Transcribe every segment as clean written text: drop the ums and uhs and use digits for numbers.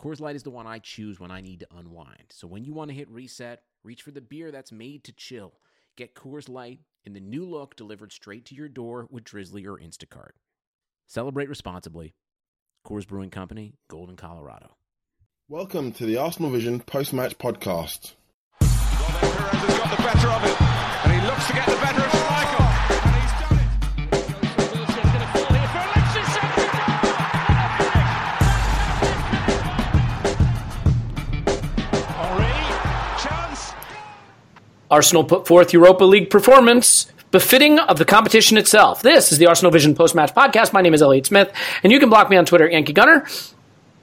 Coors Light is the one I choose when I need to unwind. So when you want to hit reset, reach for the beer that's made to chill. Get Coors Light in the new look delivered straight to your door with Drizzly or Instacart. Celebrate responsibly. Coors Brewing Company, Golden, Colorado. Welcome to the Arsenal Vision post-match podcast. Well, Perez has got the better of it, and he looks to get the better of Schmeichel. Arsenal put forth Europa League performance befitting of the competition itself. This is the Arsenal Vision post-match podcast. My name is Elliot Smith, and you can block me on Twitter, Yankee Gunner.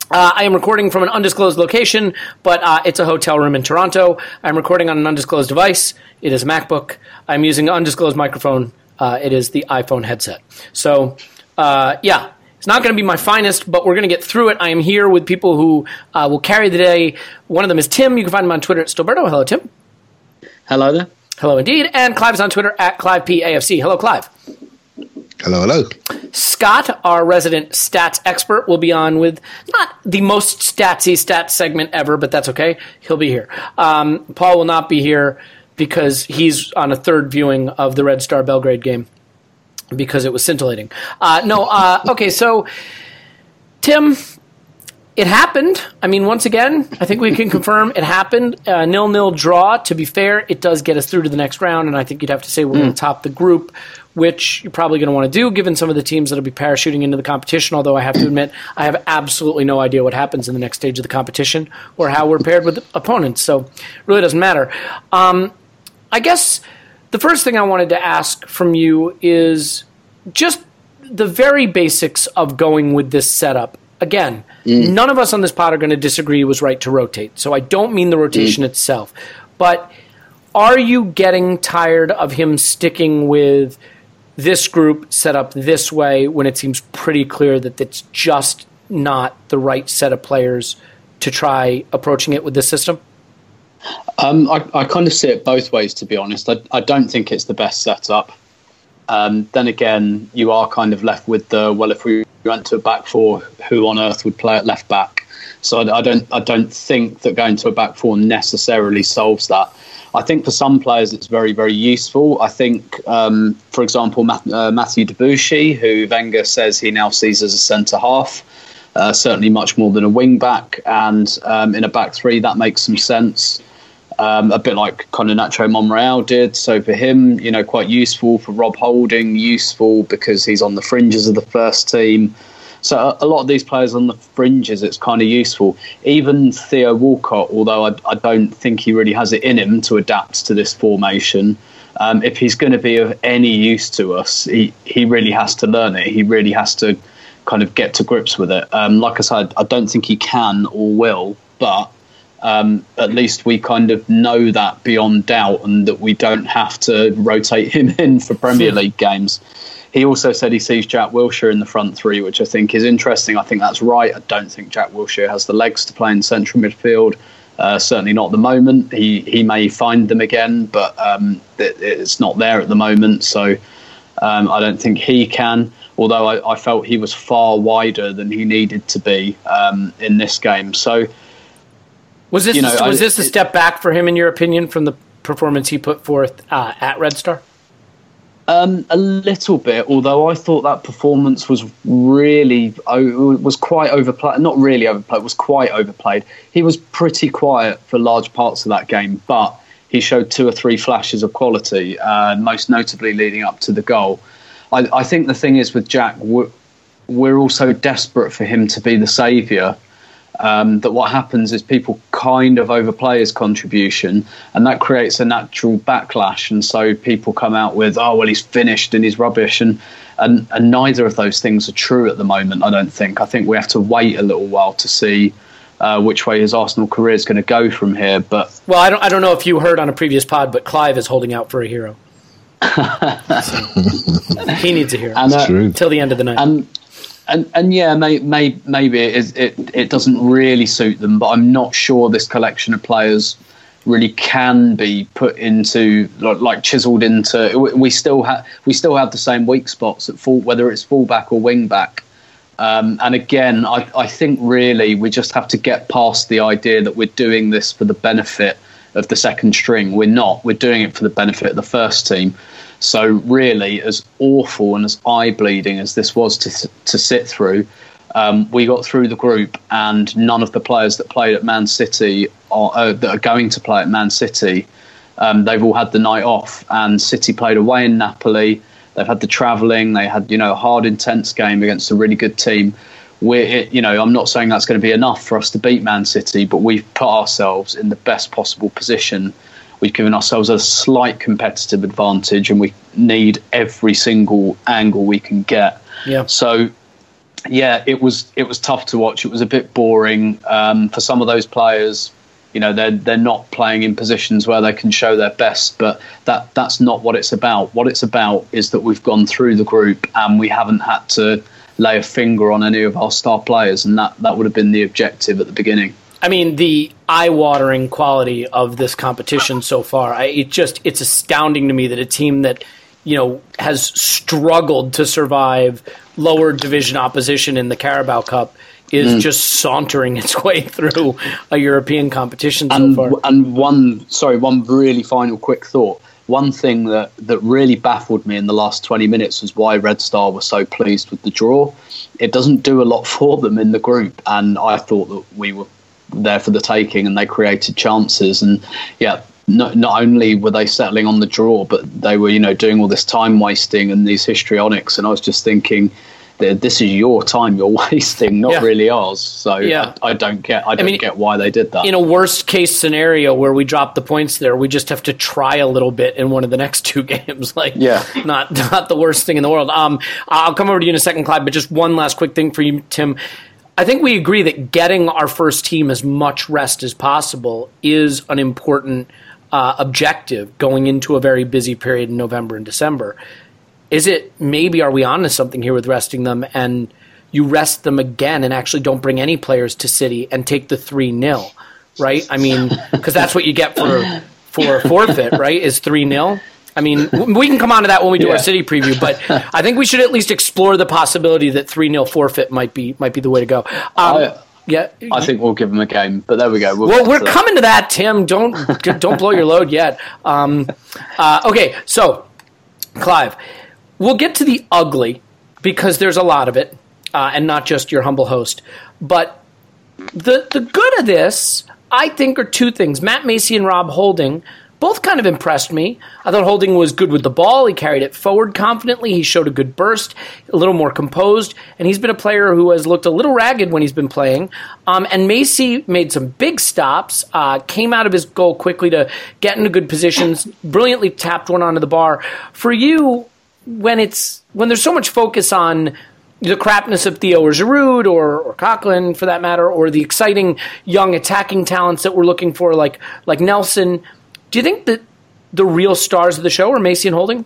I am recording from an undisclosed location, but it's a hotel room in Toronto. I'm recording on an undisclosed device. It is a MacBook. I'm using an undisclosed microphone. It is the iPhone headset. So, yeah, it's not going to be my finest, but we're going to get through it. I am here with people who will carry the day. One of them is Tim. You can find him on Twitter at Stilberto. Hello, Tim. Hello there. Hello indeed. And Clive's on Twitter at ClivePAFC. Hello, Clive. Hello, hello. Scott, our resident stats expert, will be on with not the most statsy stats segment ever, but that's okay. He'll be here. Paul will not be here because he's on a third viewing of the Red Star Belgrade game because it was scintillating. Okay, so Tim... It happened. I mean, once again, I think we can confirm it happened. 0-0 draw. To be fair, it does get us through to the next round, and I think you'd have to say we're going to top the group, which you're probably going to want to do, given some of the teams that will be parachuting into the competition, although I have to admit I have absolutely no idea what happens in the next stage of the competition or how we're paired with opponents, so it really doesn't matter. I guess the first thing I wanted to ask from you is just the very basics of going with this setup. Again, none of us on this pod are going to disagree it was right to rotate. So I don't mean the rotation itself. But are you getting tired of him sticking with this group set up this way when it seems pretty clear that it's just not the right set of players to try approaching it with this system? I kind of see it both ways, to be honest. I don't think it's the best setup. Then again, you are kind of left with the, well, if we went to a back four, who on earth would play at left back? So I don't think that going to a back four necessarily solves that. I think for some players it's very, very useful. I think, for example, Matthew Debuchy, who Wenger says he now sees as a centre-half, certainly much more than a wing-back, and in a back three that makes some sense. A bit like kind of Nacho Monreal did. So for him, you know, quite useful. For Rob Holding, useful because he's on the fringes of the first team. So a lot of these players on the fringes, it's kind of useful. Even Theo Walcott, although I don't think he really has it in him to adapt to this formation, if he's going to be of any use to us, he really has to learn it. He really has to kind of get to grips with it. Like I said, I don't think he can or will, but... at least we kind of know that beyond doubt and that we don't have to rotate him in for Premier League games. He also said he sees Jack Wilshere in the front three, which I think is interesting. I think that's right. I don't think Jack Wilshere has the legs to play in central midfield. Certainly not at the moment. He may find them again, but it's not there at the moment. So I don't think he can. Although I felt he was far wider than he needed to be in this game. So was this a step back for him, in your opinion, from the performance he put forth at Red Star? A little bit, although I thought that performance was quite overplayed. He was pretty quiet for large parts of that game, but he showed two or three flashes of quality, most notably leading up to the goal. I think the thing is with Jack, we're all so desperate for him to be the saviour that what happens is people kind of overplay his contribution, and that creates a natural backlash. And so people come out with, oh, well, he's finished and he's rubbish. And neither of those things are true at the moment, I don't think. I think we have to wait a little while to see which way his Arsenal career is going to go from here. But well, I don't know if you heard on a previous pod, but Clive is holding out for a hero. He needs a hero until the end of the night. And yeah, maybe it doesn't really suit them, but I'm not sure this collection of players really can be put into like chiselled into. We still have the same weak spots at full, whether it's fullback or wing back. And again, I think really we just have to get past the idea that we're doing this for the benefit of the second string. We're not. We're doing it for the benefit of the first team. So really, as awful and as eye-bleeding as this was to sit through, we got through the group, and none of the players that played at Man City that are going to play at Man City, they've all had the night off. And City played away in Napoli. They've had the travelling. They had a hard, intense game against a really good team. I'm not saying that's going to be enough for us to beat Man City, but we've put ourselves in the best possible position. We've given ourselves a slight competitive advantage, and we need every single angle we can get. Yeah. So, yeah, it was tough to watch. It was a bit boring for some of those players. They're not playing in positions where they can show their best, but that's not what it's about. What it's about is that we've gone through the group and we haven't had to lay a finger on any of our star players, and that would have been the objective at the beginning. I mean, the eye-watering quality of this competition so far, it's astounding to me that a team that, has struggled to survive lower division opposition in the Carabao Cup is just sauntering its way through a European competition so far. And one really final quick thought. One thing that really baffled me in the last 20 minutes was why Red Star were so pleased with the draw. It doesn't do a lot for them in the group, and I thought that we were there for the taking, and they created chances, and not only were they settling on the draw, but they were doing all this time wasting and these histrionics, and I was just thinking that this is your time you're wasting, not really ours. So I don't get why they did that. In a worst case scenario where we drop the points there, we just have to try a little bit in one of the next two games. Not the worst thing in the world. I'll come over to you in a second, Clive, but just one last quick thing for you, Tim. I think we agree that getting our first team as much rest as possible is an important objective going into a very busy period in November and December. Are we onto something here with resting them, and you rest them again and actually don't bring any players to City and take the 3-0, right? I mean, because that's what you get for a forfeit, right, is 3-0. I mean, we can come on to that when we do our City preview, but I think we should at least explore the possibility that 3-0 forfeit might be the way to go. I think we'll give them a game, but there we go. We're coming to that, Tim. Don't blow your load yet. Okay, so, Clive, we'll get to the ugly because there's a lot of it, and not just your humble host. But the good of this, I think, are two things. Matt Macy and Rob Holding both kind of impressed me. I thought Holding was good with the ball. He carried it forward confidently. He showed a good burst, a little more composed. And he's been a player who has looked a little ragged when he's been playing. And Macy made some big stops, came out of his goal quickly to get into good positions, brilliantly tapped one onto the bar. For you, when there's so much focus on the crapness of Theo or Giroud or Coquelin, for that matter, or the exciting young attacking talents that we're looking for, like Nelson, do you think that the real stars of the show are Macy and Holding?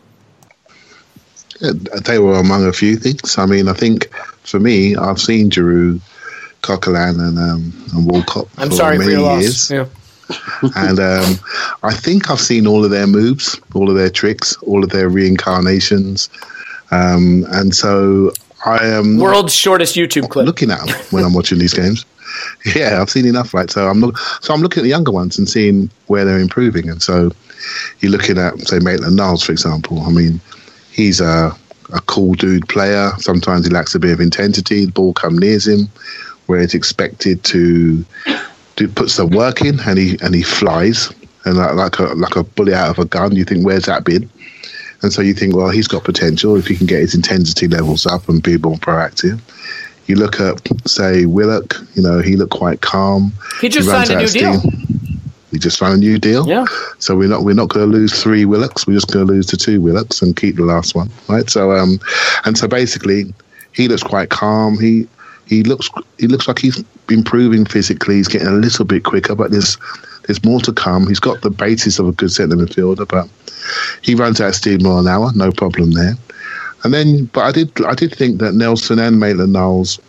They were among a few things. I mean, I think for me, I've seen Giroud, Coquelin, and Walcott for many years. Yeah. And I think I've seen all of their moves, all of their tricks, all of their reincarnations. And so I am... World's shortest YouTube clip. Looking at them when I'm watching these games. Yeah, I've seen enough, right? So I'm looking at the younger ones and seeing where they're improving. And so you're looking at, say, Maitland-Niles, for example. I mean, he's a cool dude player. Sometimes he lacks a bit of intensity. The ball comes near him where it's expected to... puts the work in, and he flies, and like a bullet out of a gun. You think, where's that been? And so you think, well, he's got potential if he can get his intensity levels up and be more proactive. You look at, say, Willock. You know, he looked quite calm. He just signed a new deal. He just signed a new deal. Yeah. So we're not going to lose three Willocks. We're just going to lose the two Willocks and keep the last one, right? So and so basically, he looks quite calm. He looks like he's improving physically. He's getting a little bit quicker, but there's more to come. He's got the basis of a good centre midfielder, but he runs out of steam more an hour, no problem there. And then, but I did think that Nelson and Maitland-Niles,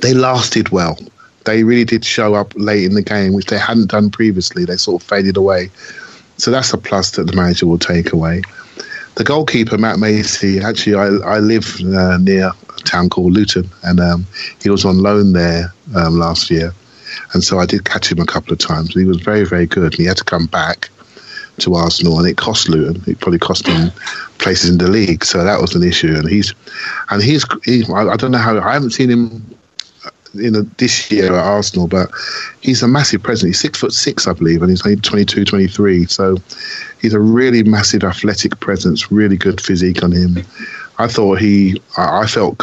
they lasted well. They really did show up late in the game, which they hadn't done previously. They sort of faded away. So that's a plus that the manager will take away. The goalkeeper, Matt Macy, actually, I live near a town called Luton, and he was on loan there last year. And so I did catch him a couple of times. He was very, very good. He had to come back to Arsenal, and it cost Luton. It probably cost him places in the league. So that was an issue. And he's I don't know how, I haven't seen him this year at Arsenal, but he's a massive presence. He's 6'6", I believe, and he's only 22, 23. So he's a really massive athletic presence, really good physique on him. I felt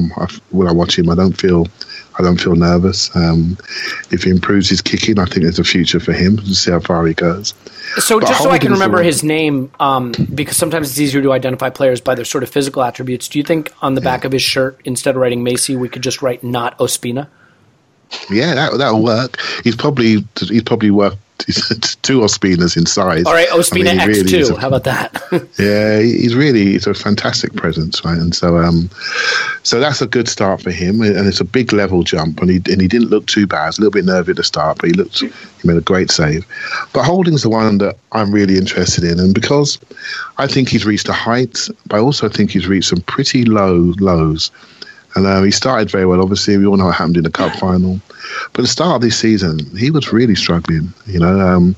calm when I watch him. I don't feel nervous. If he improves his kicking, I think there's a future for him. We'll see how far he goes. So but just so I can remember his name, because sometimes it's easier to identify players by their sort of physical attributes, do you think on the back of his shirt, instead of writing Macy, we could just write not Ospina? Yeah, that'll work. He's probably worked two Ospinas in size. All right, Ospina X2. Really, how about that? Yeah, he's a fantastic presence, right? And so so that's a good start for him, and it's a big level jump, and he didn't look too bad. He was a little bit nervy at the start, but he made a great save. But Holding's the one that I'm really interested in, and because I think he's reached a height, but I also think he's reached some pretty low lows. And he started very well, obviously. We all know what happened in the cup final. But at the start of this season, he was really struggling. You know,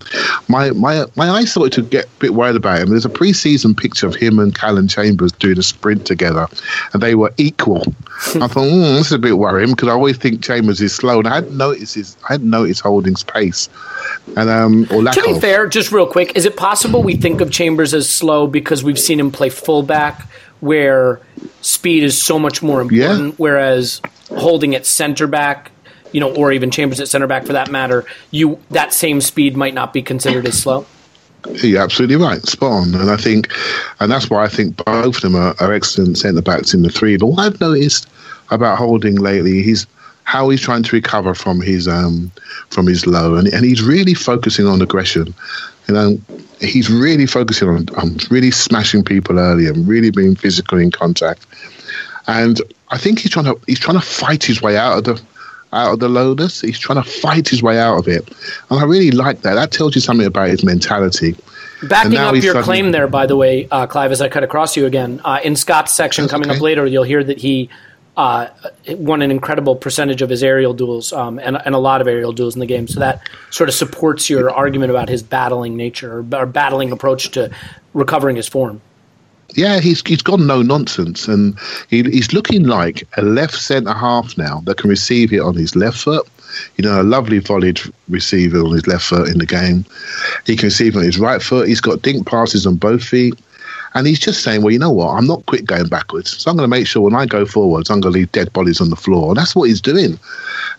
my eyes started to get a bit worried about him. There's a pre-season picture of him and Callan Chambers doing a sprint together, and they were equal. I thought, this is a bit worrying, because I always think Chambers is slow, and I hadn't noticed Holding's pace. And or lack of. To be fair, just real quick, is it possible we think of Chambers as slow because we've seen him play fullback, where speed is so much more important, whereas Holding at center back, you know, or even Chambers at center back for that matter, that same speed might not be considered as slow? You're absolutely right, spot on. And that's why I think both of them are excellent centre backs in the three. But what I've noticed about Holding lately, how he's trying to recover from his low, and he's really focusing on aggression. You know, he's really focusing on really smashing people early and really being physical in contact. And I think he's trying to fight his way out of the lowness. He's trying to fight his way out of it, and I really like that. That tells you something about his mentality. Backing up your claim there, by the way, Clive, as I cut across you again, in Scott's section coming up later, you'll hear that he won an incredible percentage of his aerial duels, and a lot of aerial duels in the game. So that sort of supports your argument about his battling nature or battling approach to recovering his form. Yeah, he's gone no nonsense, and he's looking like a left centre half now that can receive it on his left foot. You know, a lovely volleyed receiver on his left foot in the game. He can receive it on his right foot. He's got dink passes on both feet. And he's just saying, well, you know what? I'm not quick going backwards. So I'm going to make sure when I go forwards, I'm going to leave dead bodies on the floor. And that's what he's doing.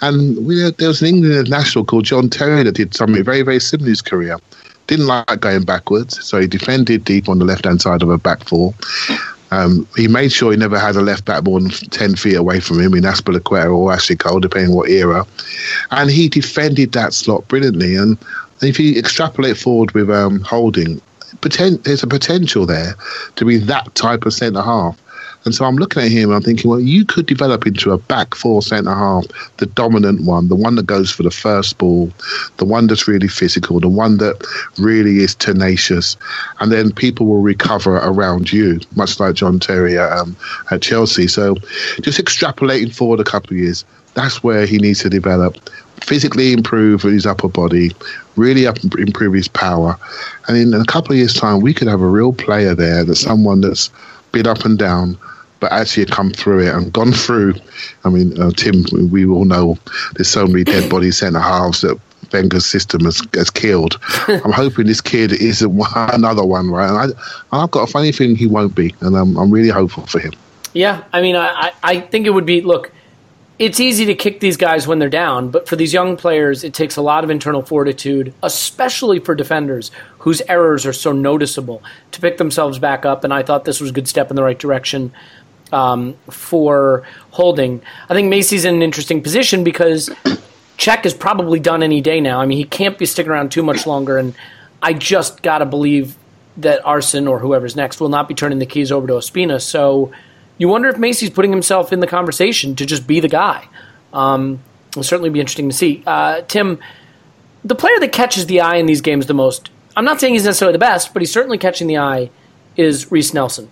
And there was an England international called John Terry that did something very, very similar in his career. Didn't like going backwards. So he defended deep on the left-hand side of a back four. He made sure he never had a left back more than 10 feet away from him in Aspilicueta or Ashley Cole, depending what era. And he defended that slot brilliantly. And if you extrapolate forward with Holding, there's a potential there to be that type of centre half. And so I'm looking at him and I'm thinking, well, you could develop into a back four centre-half, the dominant one that goes for the first ball, the one that's really physical, the one that really is tenacious. And then people will recover around you, much like John Terry at Chelsea. So just extrapolating forward a couple of years, that's where he needs to develop. Physically improve his upper body, really improve his power. And in a couple of years' time, we could have a real player there, that's someone that's been up and down, but actually come through it and gone through. I mean, Tim, we all know there's so many dead body centre-halves that Wenger's system has killed. I'm hoping this kid isn't another one, right? And I've got a funny feeling he won't be, and I'm really hopeful for him. Yeah, I mean, I think it would be, look, it's easy to kick these guys when they're down, but for these young players, it takes a lot of internal fortitude, especially for defenders whose errors are so noticeable, to pick themselves back up. And I thought this was a good step in the right direction for Holding. I think Macy's in an interesting position because Cech is probably done any day now. I mean, he can't be sticking around too much longer, and I just got to believe that Arsene or whoever's next will not be turning the keys over to Ospina. So you wonder if Macy's putting himself in the conversation to just be the guy. It'll certainly be interesting to see. Tim, the player that catches the eye in these games the most, I'm not saying he's necessarily the best, but he's certainly catching the eye, is Reese Nelson.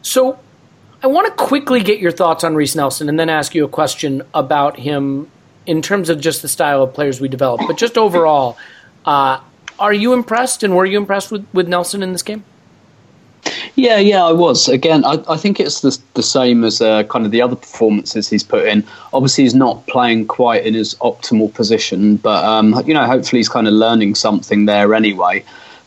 So I want to quickly get your thoughts on Reese Nelson and then ask you a question about him in terms of just the style of players we develop. But just overall, are you impressed and were you impressed with Nelson in this game? Yeah, I was. Again, I think it's the same as kind of the other performances he's put in. Obviously, he's not playing quite in his optimal position, but hopefully he's kind of learning something there anyway.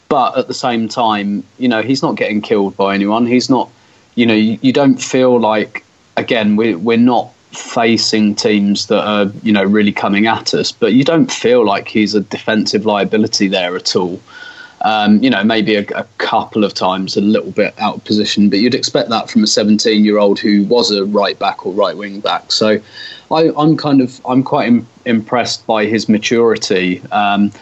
But at the same time, you know, he's not getting killed by anyone. He's not, you know, you don't feel like, again, we're not facing teams that are, you know, really coming at us, but you don't feel like he's a defensive liability there at all. Maybe a couple of times a little bit out of position, but you'd expect that from a 17-year-old who was a right back or right wing back. So I'm quite impressed by his maturity. A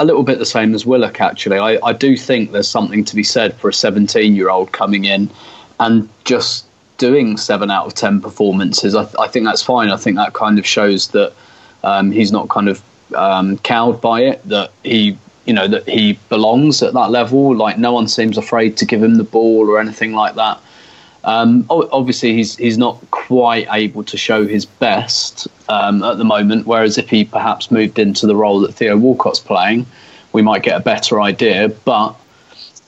little bit the same as Willock, actually. I do think there's something to be said for a 17-year-old coming in and just doing 7 out of 10 performances. I think that's fine. I think that kind of shows that he's not kind of cowed by it, that he belongs at that level. Like, no one seems afraid to give him the ball or anything like that. Obviously, he's not quite able to show his best at the moment, whereas if he perhaps moved into the role that Theo Walcott's playing, we might get a better idea. But,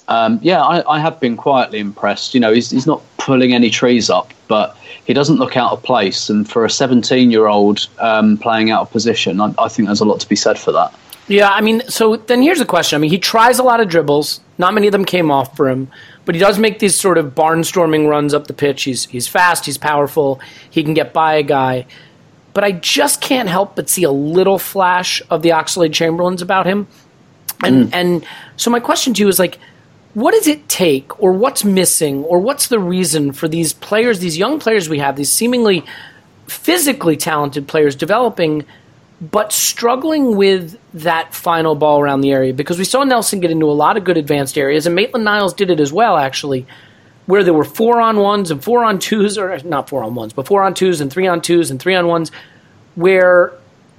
I have been quietly impressed. You know, he's not pulling any trees up, but he doesn't look out of place. And for a 17-year-old playing out of position, I think there's a lot to be said for that. Yeah, I mean, so then here's the question. I mean, he tries a lot of dribbles. Not many of them came off for him. But he does make these sort of barnstorming runs up the pitch. He's fast. He's powerful. He can get by a guy. But I just can't help but see a little flash of the Oxlade-Chamberlains about him. And so my question to you is, like, what does it take, or what's missing, or what's the reason for these players, these young players we have, these seemingly physically talented players developing, but struggling with that final ball around the area? Because we saw Nelson get into a lot of good advanced areas, and Maitland-Niles did it as well, actually, where there were 4-on-1s and 4-on-2s, or not 4-on-1s, but 4-on-2s and 3-on-2s and 3-on-1s, where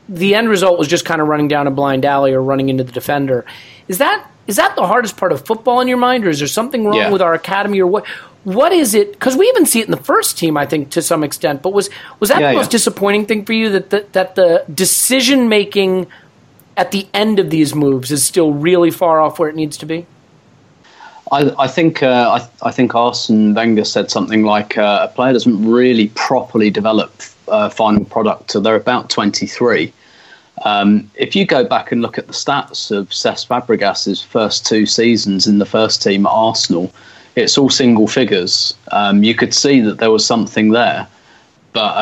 the end result was just kind of running down a blind alley or running into the defender. Is that the hardest part of football in your mind, or is there something wrong with our academy, or what? What is it? Because we even see it in the first team, I think, to some extent. But was that the most disappointing thing for you, that the decision making at the end of these moves is still really far off where it needs to be? I think Arsene Wenger said something like a player doesn't really properly develop final product till they're about 23. If you go back and look at the stats of Cesc Fabregas's first 2 seasons in the first team at Arsenal, it's all single figures. You could see that there was something there. But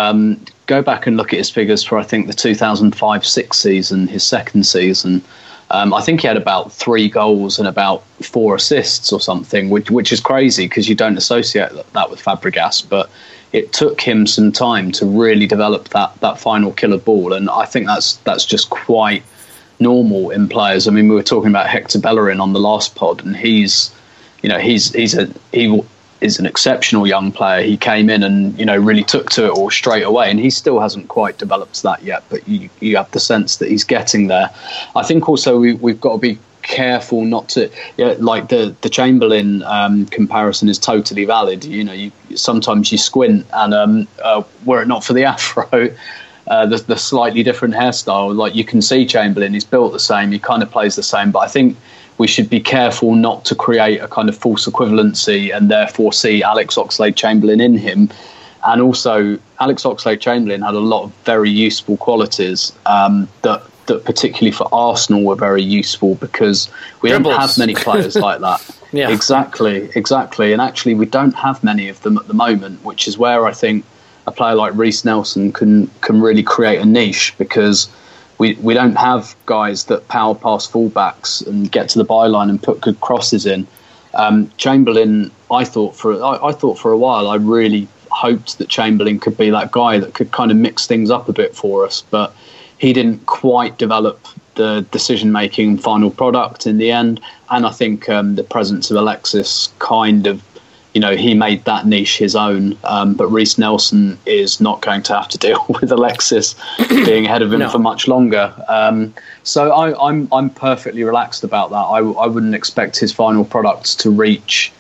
go back and look at his figures for, I think, the 2005-06 season, his second season. I think he had about 3 goals and about 4 assists or something, which is crazy because you don't associate that with Fabregas. But it took him some time to really develop that final killer ball. And I think that's just quite normal in players. I mean, we were talking about Hector Bellerin on the last pod, and he's... You know, he's a, he is an exceptional young player. He came in and, you know, really took to it all straight away, and he still hasn't quite developed that yet, but you have the sense that he's getting there. I think also we've got to be careful not to, like the Chamberlain comparison is totally valid. You know, sometimes you squint, and were it not for the afro, the slightly different hairstyle, like you can see Chamberlain, he's built the same, he kind of plays the same, but I think we should be careful not to create a kind of false equivalency and therefore see Alex Oxlade-Chamberlain in him. And also, Alex Oxlade-Chamberlain had a lot of very useful qualities that particularly for Arsenal were very useful, because we don't have many players like that. Yeah. Exactly. And actually, we don't have many of them at the moment, which is where I think a player like Reese Nelson can really create a niche, because we don't have guys that power past fullbacks and get to the byline and put good crosses in. Chamberlain, I thought for a while, I really hoped that Chamberlain could be that guy that could kind of mix things up a bit for us, but he didn't quite develop the decision-making and final product in the end. And I think the presence of Alexis kind of, you know, he made that niche his own, but Reese Nelson is not going to have to deal with Alexis being ahead of him for much longer. So I'm perfectly relaxed about that. I wouldn't expect his final products to reach,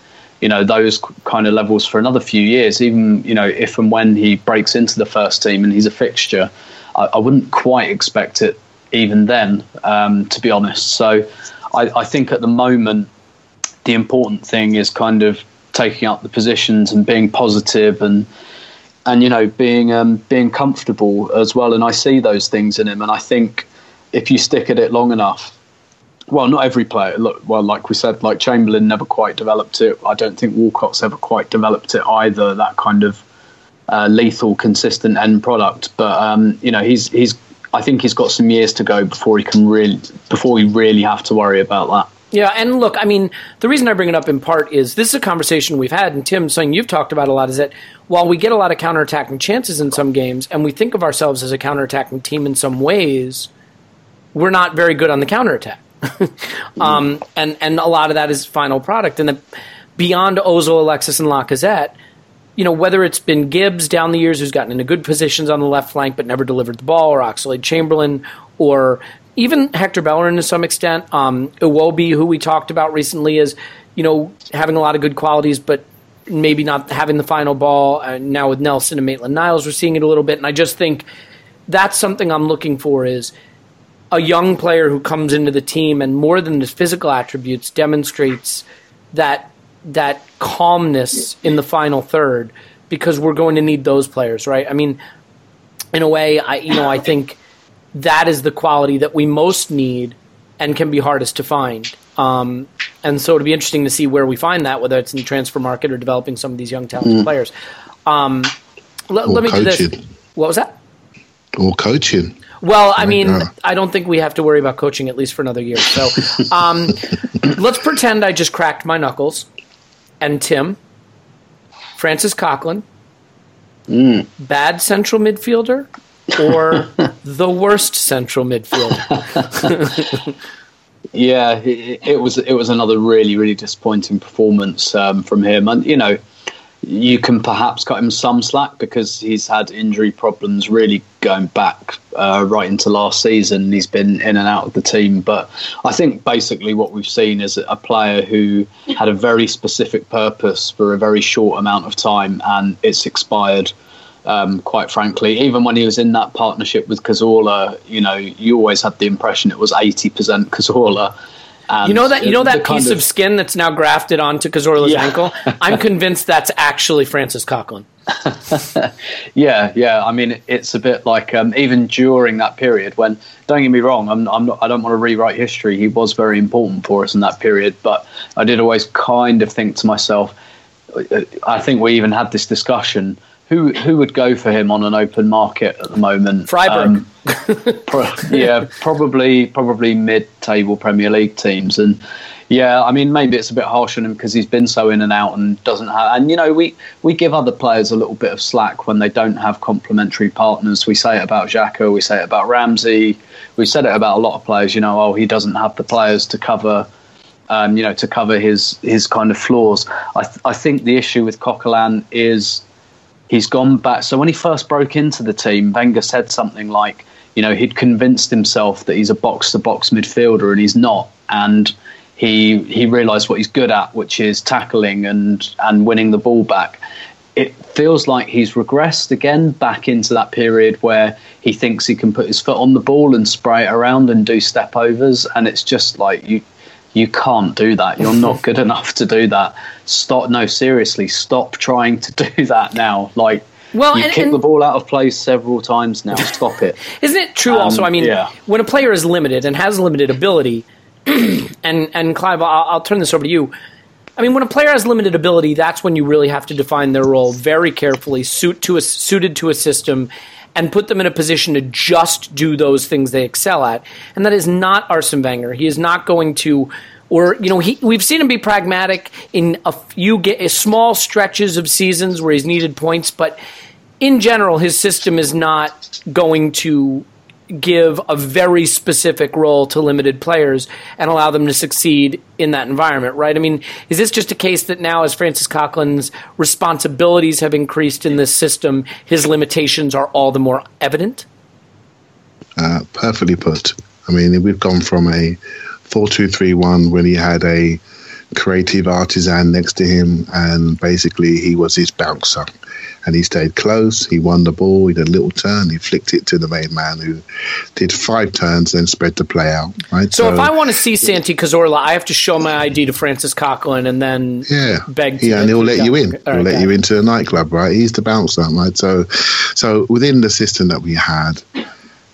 you know, those kind of levels for another few years. Even, you know, if and when he breaks into the first team and he's a fixture, I wouldn't quite expect it even then, to be honest. So I think at the moment the important thing is kind of taking up the positions and being positive and you know, being comfortable as well. And I see those things in him. And I think if you stick at it long enough, well, not every player. Look, well, like we said, like Chamberlain never quite developed it. I don't think Walcott's ever quite developed it either, that kind of lethal, consistent end product. But, you know, I think he's got some years to go before we really have to worry about that. Yeah, and look, I mean, the reason I bring it up in part is this is a conversation we've had, and Tim, something you've talked about a lot is that while we get a lot of counterattacking chances in some games, and we think of ourselves as a counterattacking team in some ways, we're not very good on the counterattack. And a lot of that is final product. And beyond Ozil, Alexis, and Lacazette, you know, whether it's been Gibbs down the years who's gotten into good positions on the left flank but never delivered the ball, or Oxlade-Chamberlain, or even Hector Bellerin to some extent, Iwobi, who we talked about recently, is, you know, having a lot of good qualities, but maybe not having the final ball. Now with Nelson and Maitland-Niles, we're seeing it a little bit, and I just think that's something I'm looking for, is a young player who comes into the team and more than his physical attributes demonstrates that calmness in the final third, because we're going to need those players, right? I mean, in a way, I think that is the quality that we most need and can be hardest to find. And so it'll be interesting to see where we find that, whether it's in the transfer market or developing some of these young talented players. Let me do this. What was that? Or coaching. Well, I mean, I don't think we have to worry about coaching at least for another year. So let's pretend I just cracked my knuckles. And Tim, Francis Coquelin, bad central midfielder, or the worst central midfielder. Yeah, it was another really, really disappointing performance from him. And, you know, you can perhaps cut him some slack because he's had injury problems really going back right into last season. He's been in and out of the team. But I think basically what we've seen is a player who had a very specific purpose for a very short amount of time, and it's expired. Quite frankly, even when he was in that partnership with Cazorla, you know, you always had the impression it was 80% Cazorla. And you know that piece of skin that's now grafted onto Cazorla's ankle? I'm convinced that's actually Francis Coquelin. Yeah. I mean, it's a bit like even during that period when, don't get me wrong, I don't want to rewrite history. He was very important for us in that period, but I did always kind of think to myself, I think we even had this discussion. Who would go for him on an open market at the moment? Freiburg. Probably mid-table Premier League teams. And yeah, I mean, maybe it's a bit harsh on him because he's been so in and out and doesn't have. And you know, we give other players a little bit of slack when they don't have complementary partners. We say it about Xhaka, we say it about Ramsey, we said it about a lot of players. You know, he doesn't have the players to cover to cover his kind of flaws. I think the issue with Coquelin is he's gone back. So when he first broke into the team, Wenger said something like, he'd convinced himself that he's a box-to-box midfielder, and he's not. And he realised what he's good at, which is tackling and winning the ball back. It feels like he's regressed again back into that period where he thinks he can put his foot on the ball and spray it around and do step overs. And it's just like, you can't do that. You're not good enough to do that. Stop. No, seriously, stop trying to do that now. Like, well, you kick the ball out of play several times now. Stop it. Isn't it true also? I mean, yeah. When a player is limited and has limited ability, and Clive, I'll turn this over to you. I mean, when a player has limited ability, that's when you really have to define their role very carefully, suited to a system, and put them in a position to just do those things they excel at. And that is not Arsene Wenger. He is not going to... Or, we've seen him be pragmatic in a few small stretches of seasons where he's needed points, but in general, his system is not going to give a very specific role to limited players and allow them to succeed in that environment, right? I mean, is this just a case that now, as Francis Coughlin's responsibilities have increased in this system, his limitations are all the more evident? Perfectly put. I mean, we've gone from a 4-2-3-1 when he had a creative artisan next to him, and basically he was his bouncer, and he stayed close, he won the ball, he did a little turn, he flicked it to the main man, who did 5 turns, then spread the play out, right? So if I want to see Santi Cazorla, I have to show my ID to Francis Coquelin and then beg to... Yeah, and he'll let you in. He'll let you into the nightclub, right? He's the bouncer, right? So within the system that we had,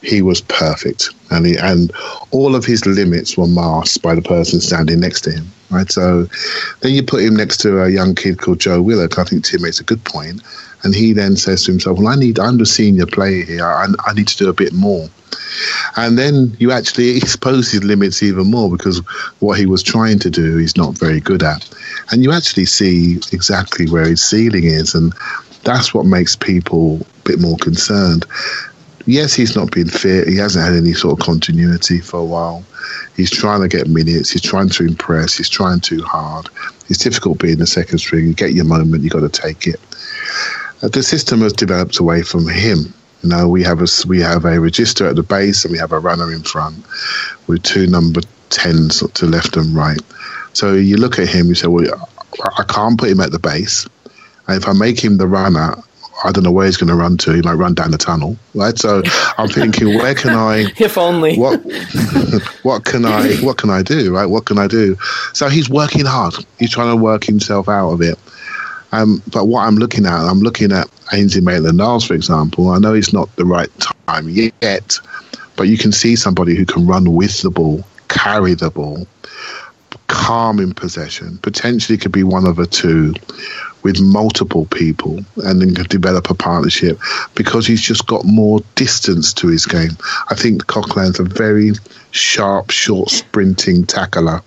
he was perfect, and all of his limits were masked by the person standing next to him, right? So then you put him next to a young kid called Joe Willock. I think Tim makes a good point, and he then says to himself, I'm the senior player here, I need to do a bit more. And then you actually expose his limits even more, because what he was trying to do he's not very good at, and you actually see exactly where his ceiling is, and that's what makes people a bit more concerned. Yes, he's not been fit. He hasn't had any sort of continuity for a while. He's trying to get minutes. He's trying to impress. He's trying too hard. It's difficult being the second string. You get your moment. You got to take it. The system has developed away from him. We have a register at the base, and we have a runner in front with 2 number 10s to left and right. So you look at him. You say, well, I can't put him at the base. And if I make him the runner, I don't know where he's going to run to. He might run down the tunnel, right? So I'm thinking, where can I? If only. What can I do, right? What can I do? So he's working hard. He's trying to work himself out of it. But what I'm looking at Ainsley Maitland-Niles, for example. I know it's not the right time yet, but you can see somebody who can run with the ball, carry the ball, calm in possession, potentially could be 1 of a 2 with multiple people, and then develop a partnership, because he's just got more distance to his game. I think Coquelin's a very sharp, short, sprinting tackler,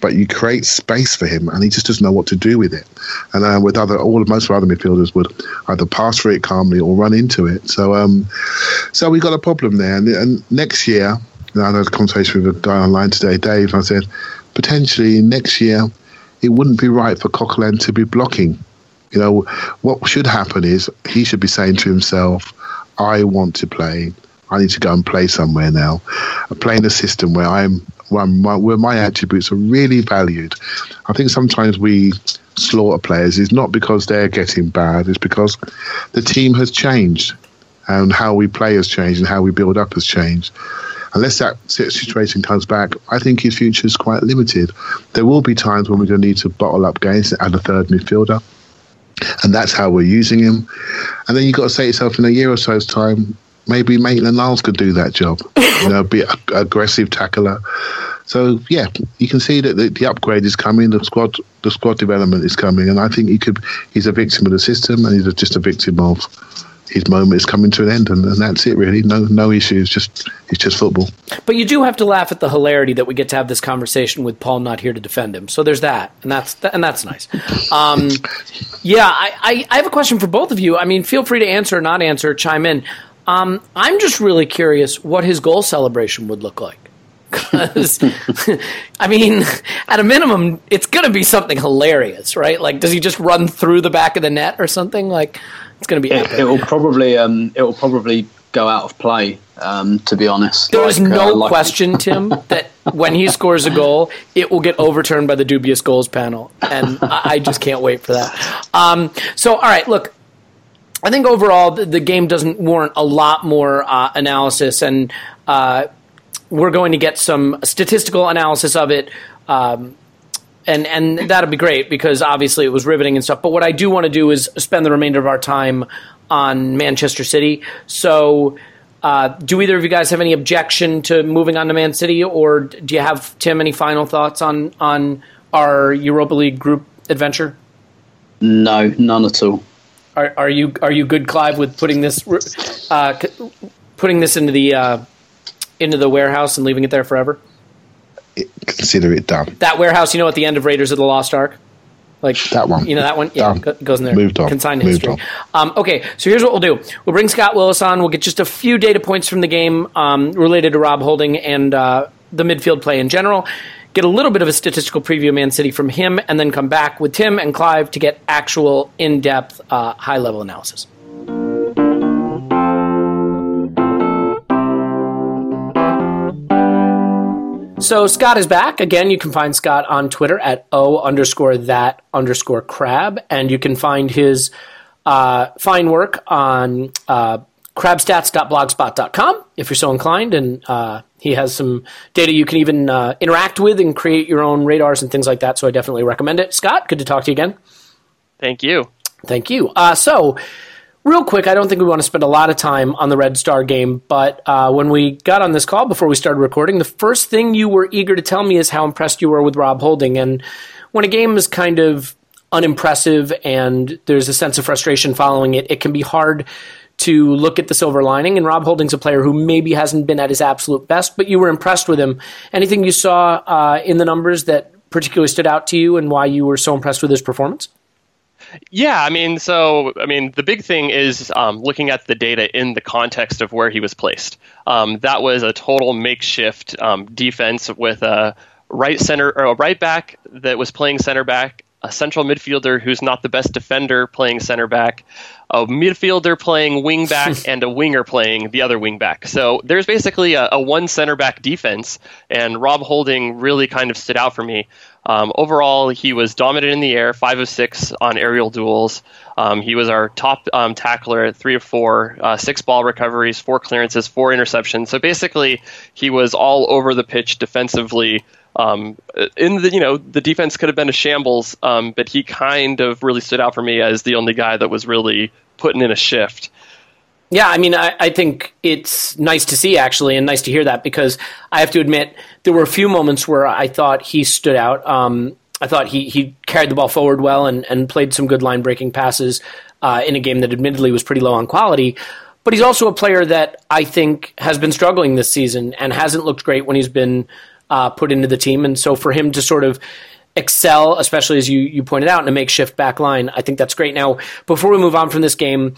but you create space for him, and he just doesn't know what to do with it. And most of our other midfielders would either pass for it calmly or run into it. So we got a problem there. And next year, I had a conversation with a guy online today, Dave. I said, potentially next year, it wouldn't be right for Coquelin to be blocking. What should happen is he should be saying to himself, I want to play. I need to go and play somewhere now. I'm playing a system where my attributes are really valued. I think sometimes we slaughter players. It's not because they're getting bad. It's because the team has changed, and how we play has changed, and how we build up has changed. Unless that situation comes back, I think his future is quite limited. There will be times when we're going to need to bottle up games and add a third midfielder, and that's how we're using him. And then you've got to say to yourself, in a year or so's time, maybe Maitland-Niles could do that job, be an aggressive tackler. So, yeah, you can see that the upgrade is coming, the squad development is coming, and I think he's a victim of the system, and he's just a victim of... his moment is coming to an end, and that's it, really. No issues, it's just football. But you do have to laugh at the hilarity that we get to have this conversation with Paul not here to defend him. So there's that, and that's nice. I have a question for both of you. I mean, feel free to answer or not answer, chime in. I'm just really curious what his goal celebration would look like Because, I mean, at a minimum, it's going to be something hilarious, right? Like, does he just run through the back of the net or something? Like, it's going to be epic. It will probably go out of play, to be honest. There is no question, Tim, that when he scores a goal, it will get overturned by the dubious goals panel. And I just can't wait for that. All right, look. I think overall, the game doesn't warrant a lot more analysis, and we're going to get some statistical analysis of it, and that'll be great because obviously it was riveting and stuff. But what I do want to do is spend the remainder of our time on Manchester City. So do either of you guys have any objection to moving on to Man City, or do you have, Tim, any final thoughts on our Europa League group adventure? No, none at all. Are you good, Clive, with putting this into the warehouse and leaving it there forever? Consider it done. That warehouse, you know, at the end of Raiders of the Lost Ark, like that one. You know that one. Yeah, goes in there. Moved on. Consigned history. Okay, so here's what we'll do. We'll bring Scott Willis on. We'll get just a few data points from the game related to Rob Holding and the midfield play in general. Get a little bit of a statistical preview of Man City from him, and then come back with Tim and Clive to get actual in-depth, high-level analysis. So Scott is back. Again, you can find Scott on Twitter at @o_that_crab, and you can find his fine work on crabstats.blogspot.com if you're so inclined, and he has some data you can even interact with and create your own radars and things like that, so I definitely recommend it. Scott, good to talk to you again. Thank you. So real quick, I don't think we want to spend a lot of time on the Red Star game, but when we got on this call before we started recording, the first thing you were eager to tell me is how impressed you were with Rob Holding. And when a game is kind of unimpressive and there's a sense of frustration following it, it can be hard to look at the silver lining, and Rob Holding's a player who maybe hasn't been at his absolute best, but you were impressed with him. Anything you saw in the numbers that particularly stood out to you, and why you were so impressed with his performance? Yeah, the big thing is looking at the data in the context of where he was placed. That was a total makeshift defense with a right back that was playing center back, a central midfielder who's not the best defender playing center back, a midfielder playing wing back, and a winger playing the other wing back. So there's basically a one center back defense, and Rob Holding really kind of stood out for me. Overall, he was dominant in the air, 5 of 6 on aerial duels. He was our top tackler at 3 of 4, 6 ball recoveries, 4 clearances, 4 interceptions. So basically, he was all over the pitch defensively. The defense could have been a shambles, but he kind of really stood out for me as the only guy that was really putting in a shift. Yeah, I think it's nice to see, actually, and nice to hear that, because I have to admit there were a few moments where I thought he stood out. I thought he carried the ball forward well and played some good line-breaking passes in a game that admittedly was pretty low on quality. But he's also a player that I think has been struggling this season and hasn't looked great when he's been put into the team. And so for him to sort of excel, especially as you pointed out, in a makeshift back line, I think that's great. Now, before we move on from this game,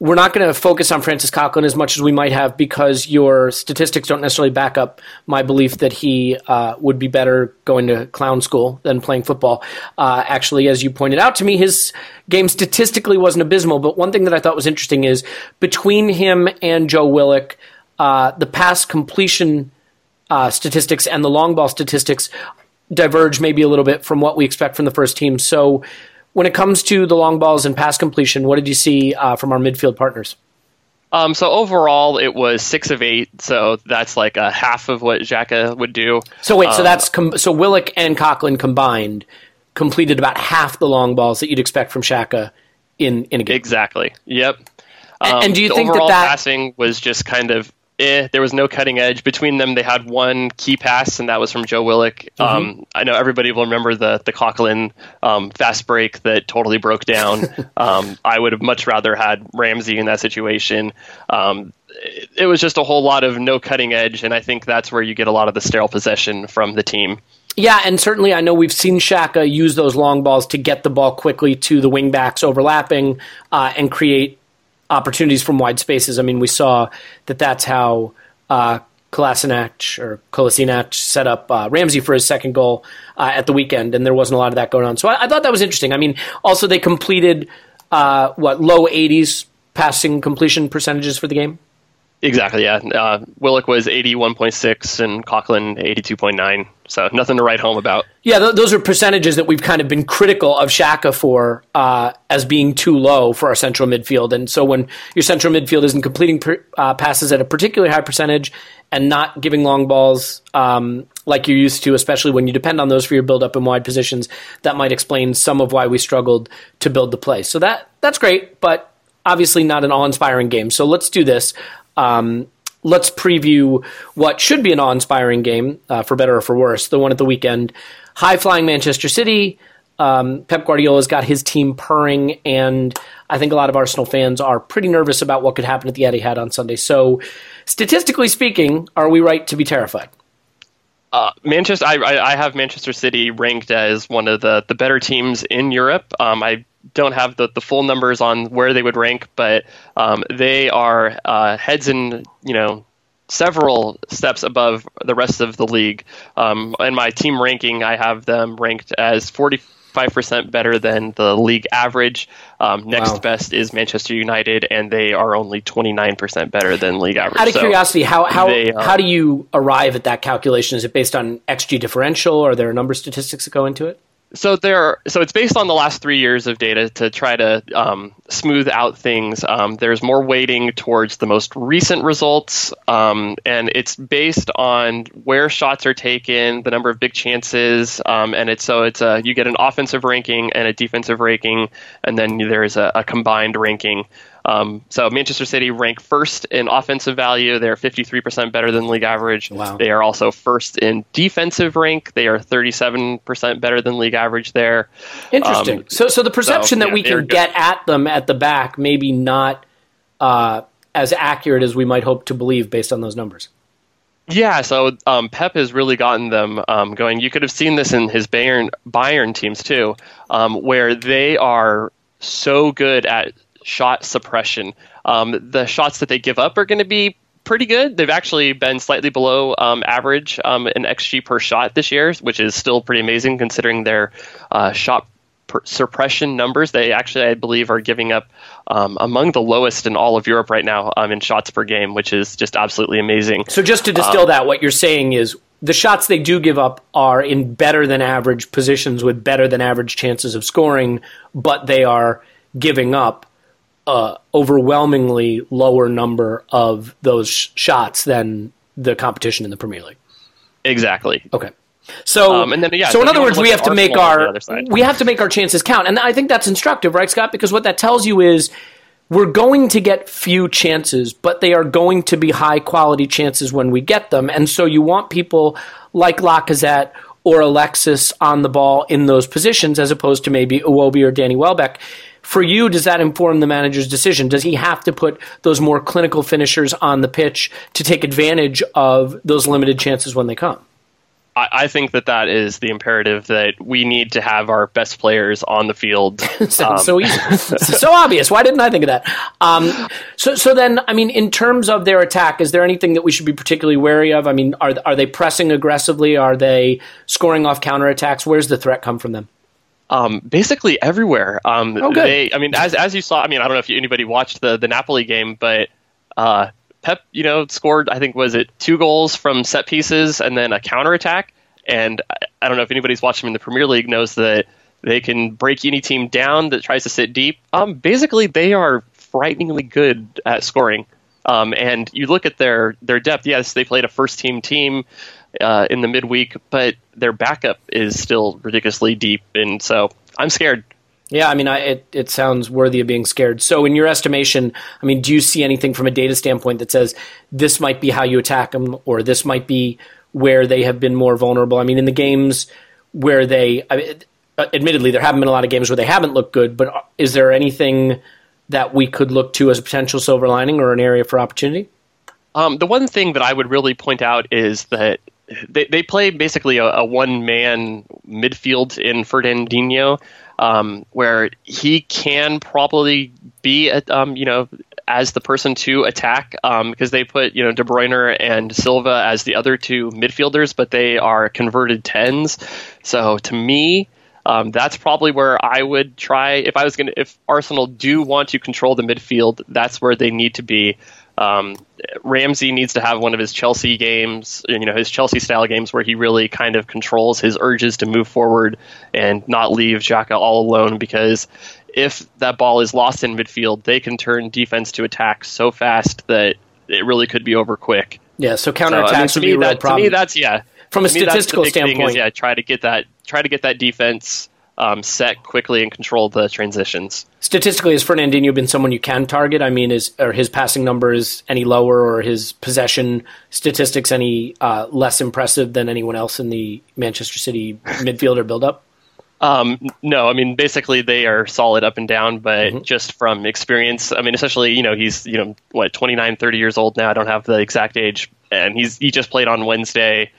we're not going to focus on Francis Coquelin as much as we might have, because your statistics don't necessarily back up my belief that he would be better going to clown school than playing football. Actually, as you pointed out to me, his game statistically wasn't abysmal, but one thing that I thought was interesting is between him and Joe Willock, the pass completion statistics and the long ball statistics diverge maybe a little bit from what we expect from the first team. So when it comes to the long balls and pass completion, what did you see from our midfield partners? So overall, it was 6 of 8. So that's like a half of what Xhaka would do. So wait, so Willock and Coquelin combined completed about half the long balls that you'd expect from Xhaka in a game. Exactly. Yep. And do you think that passing was just kind of there was no cutting edge. Between them, they had one key pass, and that was from Joe Willock. Mm-hmm. I know everybody will remember the Coquelin fast break that totally broke down. I would have much rather had Ramsey in that situation. It was just a whole lot of no cutting edge, and I think that's where you get a lot of the sterile possession from the team. Yeah, and certainly I know we've seen Xhaka use those long balls to get the ball quickly to the wingbacks overlapping and create opportunities from wide spaces. We saw that's how Kolasinac set up Ramsey for his second goal at the weekend, and there wasn't a lot of that going on. So I thought that was interesting. I mean, also they completed, low 80s passing completion percentages for the game? Exactly, yeah. Willock was 81.6 and Coquelin 82.9, so nothing to write home about. Yeah, those are percentages that we've kind of been critical of Xhaka for as being too low for our central midfield. And so when your central midfield isn't completing passes at a particularly high percentage and not giving long balls like you're used to, especially when you depend on those for your build-up in wide positions, that might explain some of why we struggled to build the play. So that's great, but obviously not an awe-inspiring game. So let's do this. Let's preview what should be an awe-inspiring game, for better or for worse, the one at the weekend. High-flying Manchester City. Pep Guardiola's got his team purring, and I think a lot of Arsenal fans are pretty nervous about what could happen at the Etihad on Sunday. So, statistically speaking, are we right to be terrified? Manchester. I have Manchester City ranked as one of the better teams in Europe. I don't have the full numbers on where they would rank, but they are heads in, several steps above the rest of the league. In my team ranking, I have them ranked as 45% better than the league average. Next best is Manchester United, and they are only 29% better than league average. Out of curiosity, how do you arrive at that calculation? Is it based on XG differential, or are there a number of statistics that go into it? So it's based on the last 3 years of data to try to smooth out things. There's more weighting towards the most recent results, and it's based on where shots are taken, the number of big chances, and it's you get an offensive ranking and a defensive ranking, and then there's a combined ranking. So Manchester City rank first in offensive value. They're 53% better than league average. Wow. They are also first in defensive rank. They are 37% better than league average there. Interesting. So the perception that we can get at them at the back maybe not as accurate as we might hope to believe based on those numbers. Yeah, so Pep has really gotten them going. You could have seen this in his Bayern teams too, where they are so good at shot suppression. The shots that they give up are going to be pretty good. They've actually been slightly below average in XG per shot this year, which is still pretty amazing considering their suppression numbers. They actually, I believe, are giving up among the lowest in all of Europe right now in shots per game, which is just absolutely amazing. So just to distill that, what you're saying is the shots they do give up are in better than average positions with better than average chances of scoring, but they are giving up overwhelmingly lower number of those shots than the competition in the Premier League. Exactly. Okay. So in other words, we have to make our chances count, and I think that's instructive, right, Scott? Because what that tells you is we're going to get few chances, but they are going to be high quality chances when we get them, and so you want people like Lacazette or Alexis on the ball in those positions as opposed to maybe Iwobi or Danny Welbeck. For you, does that inform the manager's decision? Does he have to put those more clinical finishers on the pitch to take advantage of those limited chances when they come? I think that is the imperative, that we need to have our best players on the field. So easy. So obvious. Why didn't I think of that? So then, I mean, in terms of their attack, is there anything that we should be particularly wary of? I mean, are they pressing aggressively? Are they scoring off counterattacks? Where's the threat come from them? Basically everywhere. As you saw, I don't know if anybody watched the Napoli game, but Pep, scored, I think, was it 2 goals from set pieces and then a counterattack? And I don't know if anybody's watched him in the Premier League knows that they can break any team down that tries to sit deep. Basically, they are frighteningly good at scoring. And you look at their depth. Yes, they played a first-team team in the midweek, but their backup is still ridiculously deep, and so I'm scared. Yeah, it sounds worthy of being scared. So in your estimation, do you see anything from a data standpoint that says this might be how you attack them, or this might be where they have been more vulnerable? In the games where they... admittedly, there haven't been a lot of games where they haven't looked good, but is there anything that we could look to as a potential silver lining or an area for opportunity? The one thing that I would really point out is that they play basically a one-man midfield in Fernandinho, where he can probably be as the person to attack, because they put, you know, De Bruyne and Silva as the other two midfielders, but they are converted tens. So to me, that's probably where I would try if Arsenal do want to control the midfield, that's where they need to be. Ramsey needs to have one of his Chelsea games, you know, his Chelsea style games where he really kind of controls his urges to move forward and not leave Xhaka all alone, because if that ball is lost in midfield, they can turn defense to attack so fast that it really could be over quick. Yeah, so counterattacks would be a real problem. To me, that's, yeah. From a statistical standpoint. Yeah, try to get that defense set quickly and control the transitions. Statistically, has Fernandinho been someone you can target? I mean, are his passing numbers any lower, or his possession statistics any less impressive than anyone else in the Manchester City midfielder buildup? No, I mean, basically they are solid up and down, but just from experience, I mean, especially, you know, he's, you know, what, 29, 30 years old now. I don't have the exact age, and he just played on Wednesday.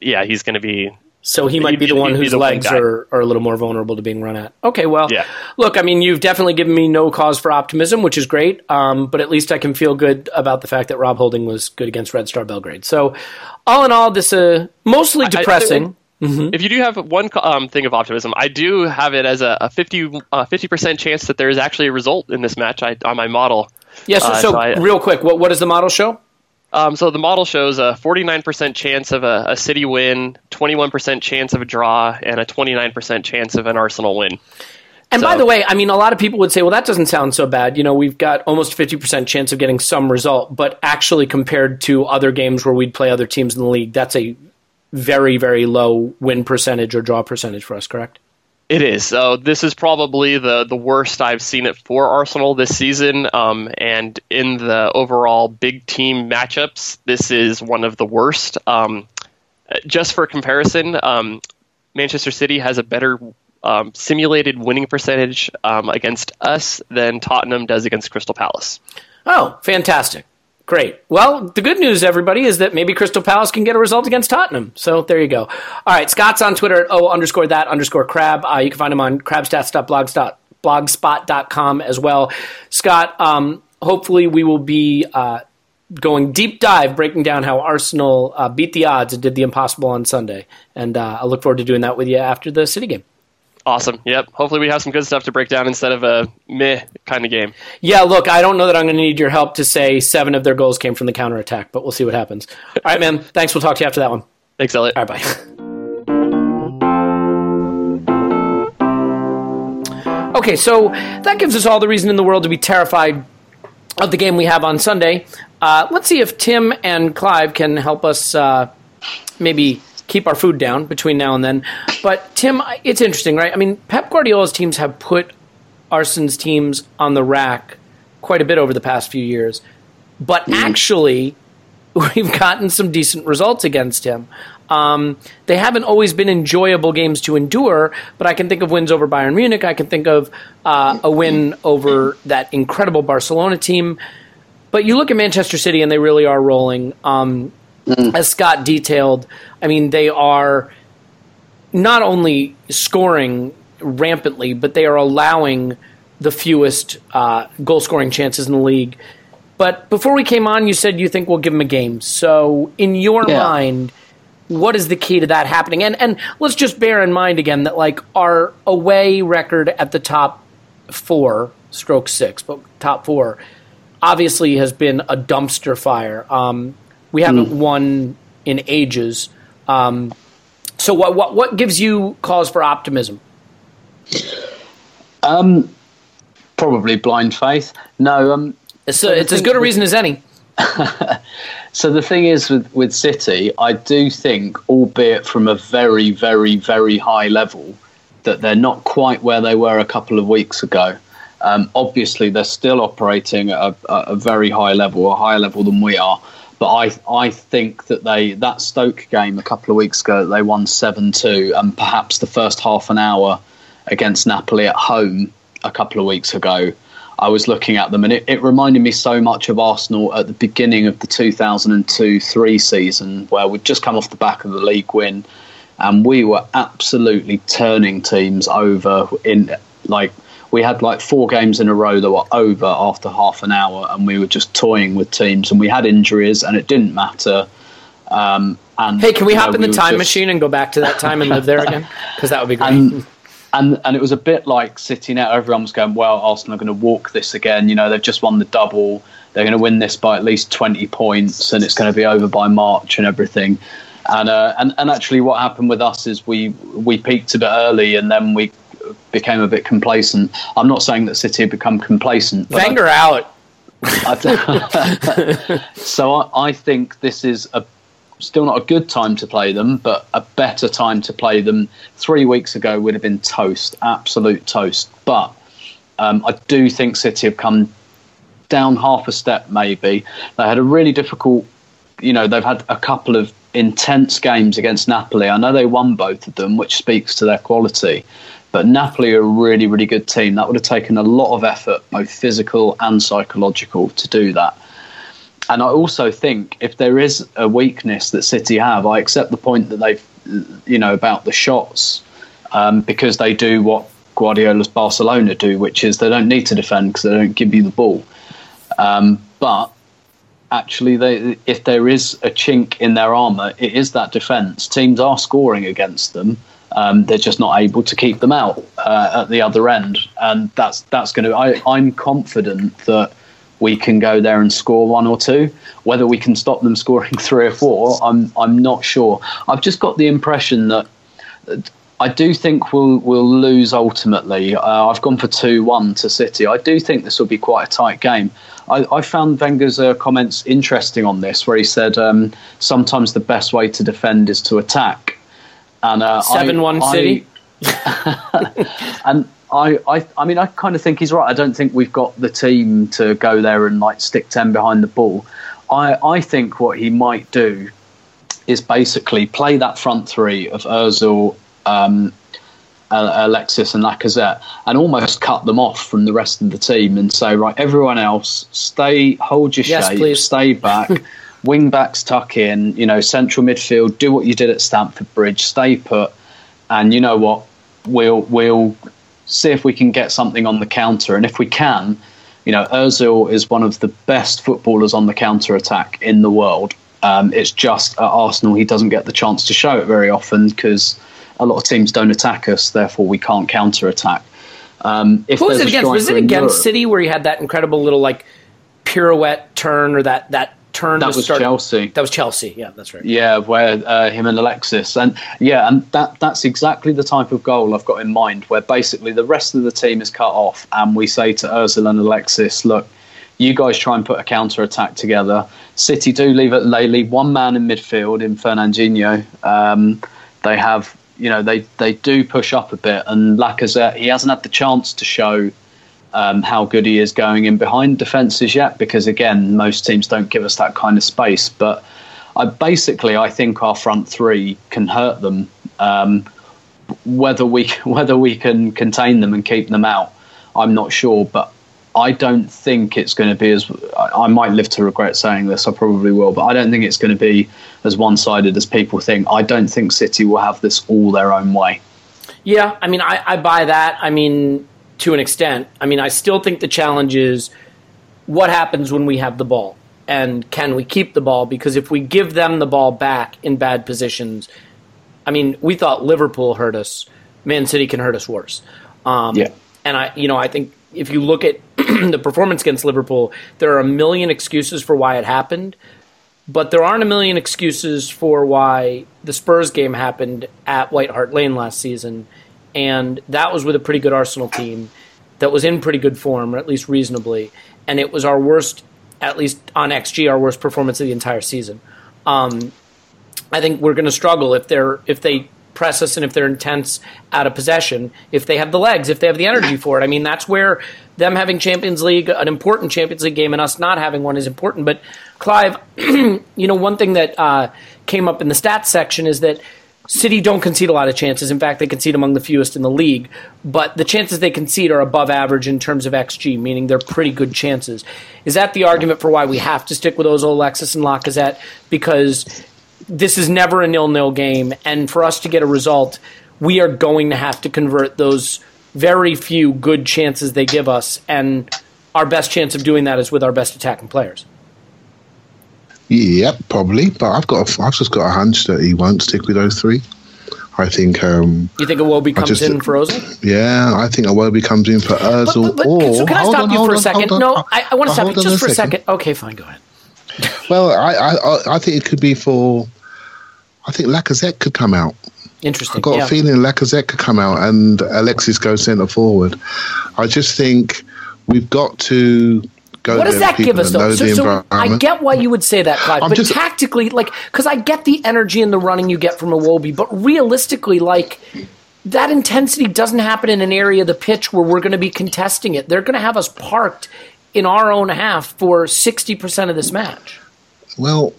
Yeah, he's going to be... So he might be the one whose legs are a little more vulnerable to being run at. Okay, well, yeah. Look, I mean, you've definitely given me no cause for optimism, which is great, but at least I can feel good about the fact that Rob Holding was good against Red Star Belgrade. So all in all, this mostly depressing... If you do have one thing of optimism, I do have it as a 50% chance that there is actually a result in this match on my model. Yes, yeah, so real quick, what does the model show? So the model shows a 49% chance of a City win, 21% chance of a draw, and a 29% chance of an Arsenal win. And so, by the way, I mean, a lot of people would say, well, that doesn't sound so bad. You know, we've got almost 50% chance of getting some result, but actually compared to other games where we'd play other teams in the league, that's a very, very low win percentage or draw percentage for us, correct? It is. So this is probably the worst I've seen it for Arsenal this season, and in the overall big team matchups, this is one of the worst. Just for comparison, Manchester City has a better simulated winning percentage against us than Tottenham does against Crystal Palace. Oh, fantastic. Great. Well, the good news, everybody, is that maybe Crystal Palace can get a result against Tottenham. So there you go. All right. Scott's on Twitter at @o_that_crab. You can find him on crabstats.blogspot.com as well. Scott, hopefully we will be going deep dive, breaking down how Arsenal beat the odds and did the impossible on Sunday. And I look forward to doing that with you after the City game. Awesome. Yep. Hopefully we have some good stuff to break down instead of a meh kind of game. Yeah, look, I don't know that I'm going to need your help to say 7 of their goals came from the counterattack, but we'll see what happens. All right, man. Thanks. We'll talk to you after that one. Thanks, Elliot. All right, bye. Okay, so that gives us all the reason in the world to be terrified of the game we have on Sunday. Let's see if Tim and Clive can help us maybe... keep our food down between now and then. But, Tim, it's interesting, right? I mean, Pep Guardiola's teams have put Arsene's teams on the rack quite a bit over the past few years. But actually, we've gotten some decent results against him. They haven't always been enjoyable games to endure, but I can think of wins over Bayern Munich. I can think of a win over that incredible Barcelona team. But you look at Manchester City, and they really are rolling. As Scott detailed, I mean, they are not only scoring rampantly, but they are allowing the fewest goal-scoring chances in the league. But before we came on, you said you think we'll give them a game. So in your mind, what is the key to that happening? And let's just bear in mind again that, like, our away record at the top 4/6, but top 4, obviously has been a dumpster fire. We haven't won in ages. So what gives you cause for optimism? Probably blind faith. No. So it's as good a reason as any. So the thing is with City, I do think, albeit from a very, very, very high level, that they're not quite where they were a couple of weeks ago. Obviously, they're still operating at a very high level, a higher level than we are. But I think that that Stoke game a couple of weeks ago, they won 7-2, and perhaps the first half an hour against Napoli at home a couple of weeks ago, I was looking at them, and it reminded me so much of Arsenal at the beginning of the 2002-03 season, where we'd just come off the back of the league win, and we were absolutely turning teams over in, like, we had like 4 games in a row that were over after half an hour, and we were just toying with teams, and we had injuries, and it didn't matter. And hey, can we hop in the time machine and go back to that time and live there again? Because that would be great. And it was a bit like City now. Everyone was going, well, Arsenal are going to walk this again. You know, they've just won the double. They're going to win this by at least 20 points, and it's going to be over by March and everything. And actually what happened with us is we peaked a bit early, and then we became a bit complacent. I'm not saying that City had become complacent. Wenger out. So I think this is still not a good time to play them, but a better time to play them. 3 weeks ago would have been toast, absolute toast. But I do think City have come down half a step maybe. They had a really difficult, they've had a couple of intense games against Napoli. I know they won both of them, which speaks to their quality. But Napoli are a really, really good team. That would have taken a lot of effort, both physical and psychological, to do that. And I also think if there is a weakness that City have, I accept the point that they've, about the shots, because they do what Guardiola's Barcelona do, which is they don't need to defend because they don't give you the ball. But actually, if there is a chink in their armour, it is that defence. Teams are scoring against them. They're just not able to keep them out at the other end. And that's going to... I'm confident that we can go there and score one or two. Whether we can stop them scoring three or four, I'm not sure. I've just got the impression that I do think we'll lose ultimately. I've gone for 2-1 to City. I do think this will be quite a tight game. I found Wenger's comments interesting on this, where he said sometimes the best way to defend is to attack. And 7-1 City. And I mean, I kind of think he's right. I don't think we've got the team to go there and like stick 10 behind the ball. I think what he might do is basically play that front three of Ozil, Alexis and Lacazette, and almost cut them off from the rest of the team and say, right, everyone else, stay, hold your shape, please. Stay back. Wing backs tuck in, central midfield, do what you did at Stamford Bridge, stay put, and you know what, we'll see if we can get something on the counter. And if we can, Ozil is one of the best footballers on the counter attack in the world. It's just at Arsenal he doesn't get the chance to show it very often because a lot of teams don't attack us, therefore we can't counter attack. What was it against? Was it against City where he had that incredible little pirouette turn or that? That was Chelsea. That was Chelsea. Yeah, that's right. Yeah, where him and Alexis, and that's exactly the type of goal I've got in mind, where basically the rest of the team is cut off, and we say to Ozil and Alexis, look, you guys try and put a counter attack together. City do leave it. They leave one man in midfield in Fernandinho. They have, they do push up a bit, and Lacazette, he hasn't had the chance to show how good he is going in behind defences yet, because again most teams don't give us that kind of space. But I think our front three can hurt them. Whether we can contain them and keep them out, I'm not sure, but I don't think it's going to be as... I might live to regret saying this, I probably will, but I don't think it's going to be as one-sided as people think. I don't think City will have this all their own way. Yeah, I mean, I buy that. I mean, to an extent. I mean, I still think the challenge is what happens when we have the ball, and can we keep the ball? Because if we give them the ball back in bad positions, I mean, we thought Liverpool hurt us. Man City can hurt us worse. Yeah. And I think if you look at the performance against Liverpool, there are a million excuses for why it happened, but there aren't a million excuses for why the Spurs game happened at White Hart Lane last season. And that was with a pretty good Arsenal team that was in pretty good form, or at least reasonably. And it was our worst, at least on XG, our worst performance of the entire season. I think we're going to struggle if they press us and if they're intense out of possession, if they have the legs, if they have the energy for it. I mean, that's where them having Champions League, an important Champions League game, and us not having one is important. But, Clive, one thing that came up in the stats section is that City don't concede a lot of chances. In fact, they concede among the fewest in the league. But the chances they concede are above average in terms of XG, meaning they're pretty good chances. Is that the argument for why we have to stick with Ozil, Alexis, and Lacazette? Because this is never a 0-0 game, and for us to get a result, we are going to have to convert those very few good chances they give us, and our best chance of doing that is with our best attacking players. Yep, probably. But I've just got a hunch that he won't stick with those three. I think. You think Iwobi comes in for Ozil? Yeah, I think Iwobi comes in for Ozil. So can I stop you for a second? No, I want to stop you just for a second. Okay, fine, go ahead. Well, I think it could be for. I think Lacazette could come out. Interesting. I've got a feeling Lacazette could come out and Alexis go centre forward. I just think we've got to. What does that give us, though? So I get why you would say that, Clive, but tactically, because I get the energy and the running you get from Iwobi, but realistically, that intensity doesn't happen in an area of the pitch where we're going to be contesting it. They're going to have us parked in our own half for 60% of this match. Well,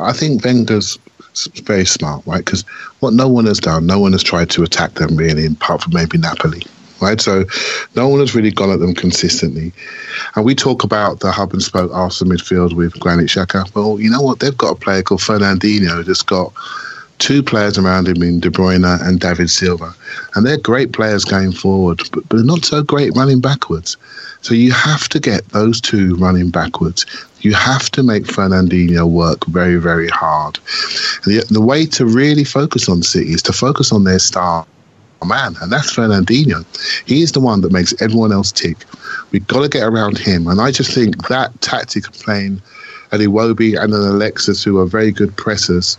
I think Wenger's very smart, right? Because what no one has done, no one has tried to attack them, really, apart from maybe Napoli. Right, so no one has really gone at them consistently. And we talk about the hub and spoke Arsenal midfield with Granit Xhaka. Well, you know what? They've got a player called Fernandinho that's got two players around him in De Bruyne and David Silva. And they're great players going forward, but they're not so great running backwards. So you have to get those two running backwards. You have to make Fernandinho work very, very hard. The way to really focus on City is to focus on their star man, and that's Fernandinho. He is the one that makes everyone else tick. We've got to get around him, and I just think that tactic of playing an Iwobi and an Alexis, who are very good pressers,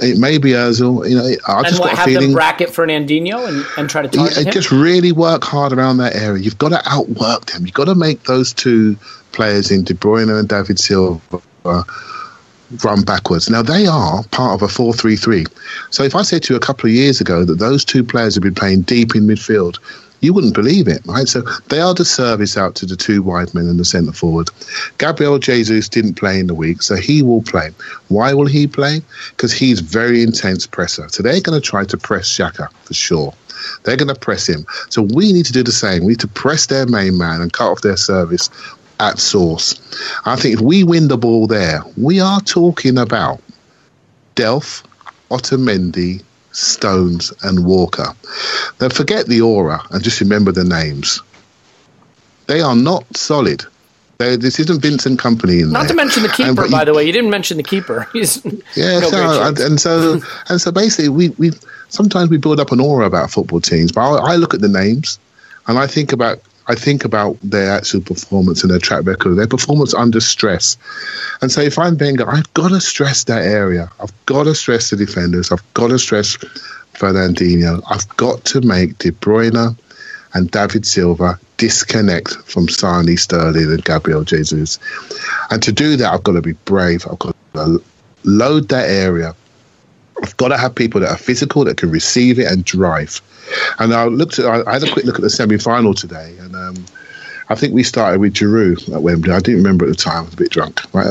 it may be Ozil. Have them bracket Fernandinho and try to target him. Just really work hard around that area. You've got to outwork them. You've got to make those two players in De Bruyne and David Silva run backwards. Now, they are part of a 4-3-3. So if I said to you a couple of years ago that those two players have been playing deep in midfield, you wouldn't believe it, right? So they are the service out to the two wide men and the centre-forward. Gabriel Jesus didn't play in the week, so he will play. Why will he play? Because he's very intense presser. So they're going to try to press Xhaka for sure. They're going to press him. So we need to do the same. We need to press their main man and cut off their service at source. I think if we win the ball there, we are talking about Delph, Otamendi, Stones and Walker. Now forget the aura and just remember the names. They are not solid. This isn't Vincent Kompany in there. Not to mention the keeper, by the way. You didn't mention the keeper. So basically we sometimes we build up an aura about football teams, but I look at the names and I think about their actual performance and their track record, their performance under stress. And so if I'm Wenger, I've got to stress that area. I've got to stress the defenders. I've got to stress Fernandinho. I've got to make De Bruyne and David Silva disconnect from Sani, Sterling and Gabriel Jesus. And to do that, I've got to be brave. I've got to load that area. I've got to have people that are physical, that can receive it and drive. And I had a quick look at the semi-final today, and I think we started with Giroud at Wembley. I didn't remember at the time; I was a bit drunk. Right?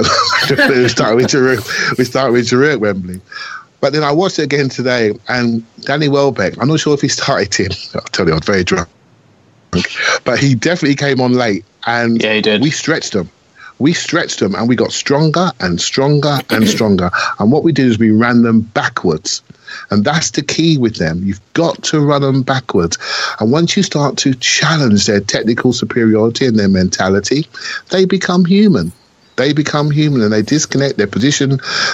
We started with Giroud at Wembley, but then I watched it again today, and Danny Welbeck. I'm not sure if he started him. I'll tell you, I was very drunk, but he definitely came on late, and yeah, he did. We stretched him. We stretched them and we got stronger and stronger and stronger. And what we did is we ran them backwards. And that's the key with them. You've got to run them backwards. And once you start to challenge their technical superiority and their mentality, they become human. They become human and they disconnect their position.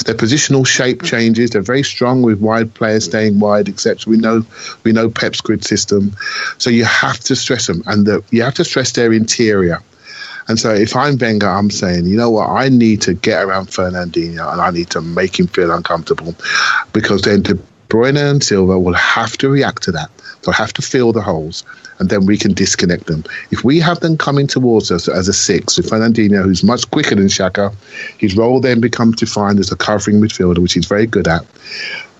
Their positional shape changes. They're very strong with wide players staying wide, etc. We know Pep's grid system. So you have to stress them. And you have to stress their interior. And so if I'm Wenger, I'm saying, you know what, I need to get around Fernandinho and I need to make him feel uncomfortable, because then De Bruyne and Silva will have to react to that. They'll have to fill the holes and then we can disconnect them. If we have them coming towards us as a six, with Fernandinho, who's much quicker than Xhaka, his role then becomes defined as a covering midfielder, which he's very good at.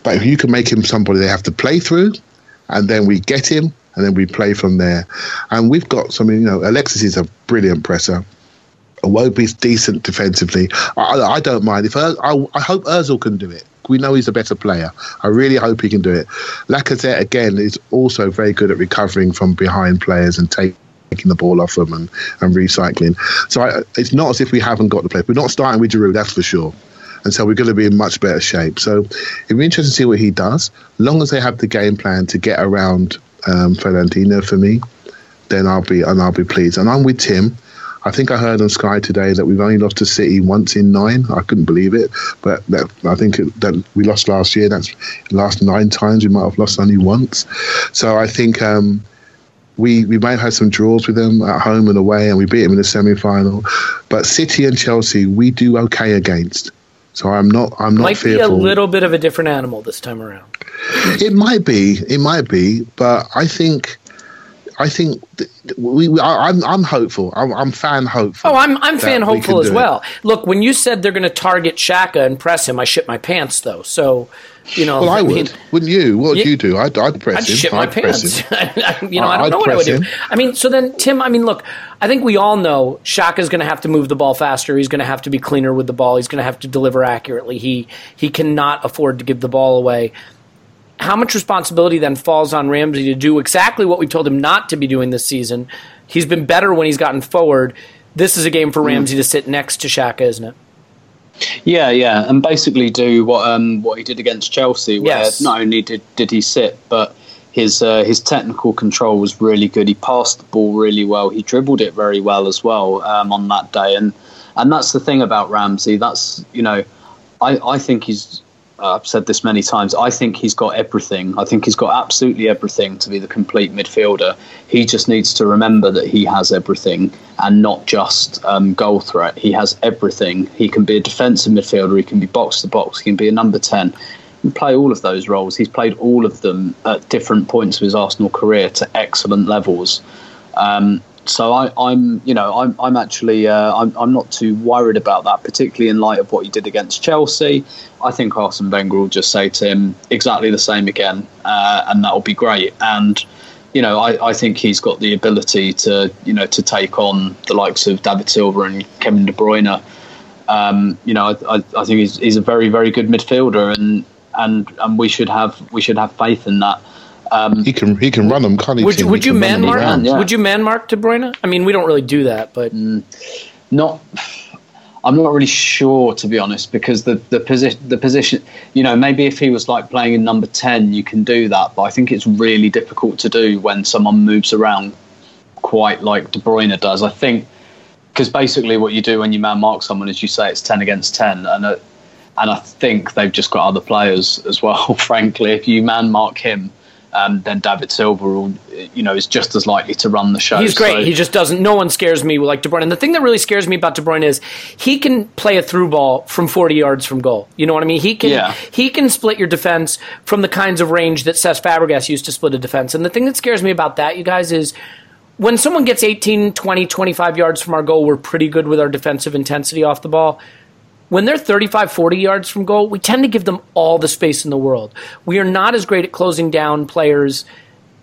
But if you can make him somebody they have to play through, and then we get him, and then we play from there. And we've got something, Alexis is a brilliant presser. Iwobi's decent defensively. I don't mind. I hope Ozil can do it. We know he's a better player. I really hope he can do it. Lacazette, again, is also very good at recovering from behind players and taking the ball off them and recycling. So it's not as if we haven't got the player. We're not starting with Giroud, that's for sure. And so we're going to be in much better shape. So it'll be interesting to see what he does. Long as they have the game plan to get around Fernandinho for me, then I'll be pleased. And I'm with Tim. I think I heard on Sky today that we've only lost to City once in 9. I couldn't believe it, but I think we lost last year. That's the last 9 times we might have lost only once. So I think we may have had some draws with them at home and away, and we beat them in the semi-final. But City and Chelsea, we do okay against. So I'm not might fearful. Might be a little bit of a different animal this time around. It might be, but I think I'm hopeful. I'm fan hopeful. Oh, I'm fan hopeful as well. Look, when you said they're going to target Xhaka and press him, I shit my pants though. So, you know, well, I would. Wouldn't you? What would you do? I'd press him. I'd shit my pants. You know, I don't know what I would do. I mean, so then Tim. I mean, look. I think we all know Xhaka's going to have to move the ball faster. He's going to have to be cleaner with the ball. He's going to have to deliver accurately. He cannot afford to give the ball away. How much responsibility then falls on Ramsey to do exactly what we told him not to be doing this season? He's been better when he's gotten forward. This is a game for Ramsey to sit next to Xhaka, isn't it? Yeah, and basically do what he did against Chelsea, where not only did he sit, but his technical control was really good. He passed the ball really well. He dribbled it very well as well on that day, and that's the thing about Ramsey. That's, you know, I think he's. I've said this many times. I think he's got everything. I think he's got absolutely everything to be the complete midfielder. He just needs to remember that he has everything and not just goal threat. He has everything. He can be a defensive midfielder. He can be box to box. He can be a number 10. He can play all of those roles. He's played all of them at different points of his Arsenal career to excellent levels. So I'm not too worried about that, particularly in light of what he did against Chelsea. I think Arsene Wenger will just say to him exactly the same again, and that'll be great. And you know, I think he's got the ability to, you know, to take on the likes of David Silva and Kevin De Bruyne. You know, I think he's a very, very good midfielder, and we should have faith in that. He can run them, can't he? Would you man mark? Yeah. Would you man mark De Bruyne? I mean, we don't really do that, but not. I'm not really sure, to be honest, because the position. You know, maybe if he was like playing in number 10, you can do that, but I think it's really difficult to do when someone moves around quite like De Bruyne does. I think because basically what you do when you man mark someone is you say it's 10 against 10, and I think they've just got other players as well. Frankly, if you man mark him. Then David Silva will, you know, is just as likely to run the show. He's great. So. He just doesn't. No one scares me like De Bruyne. And the thing that really scares me about De Bruyne is he can play a through ball from 40 yards from goal. You know what I mean? He can split your defense from the kinds of range that Cesc Fabregas used to split a defense. And the thing that scares me about that, you guys, is when someone gets 18, 20, 25 yards from our goal, we're pretty good with our defensive intensity off the ball. When they're 35, 40 yards from goal, we tend to give them all the space in the world. We are not as great at closing down players,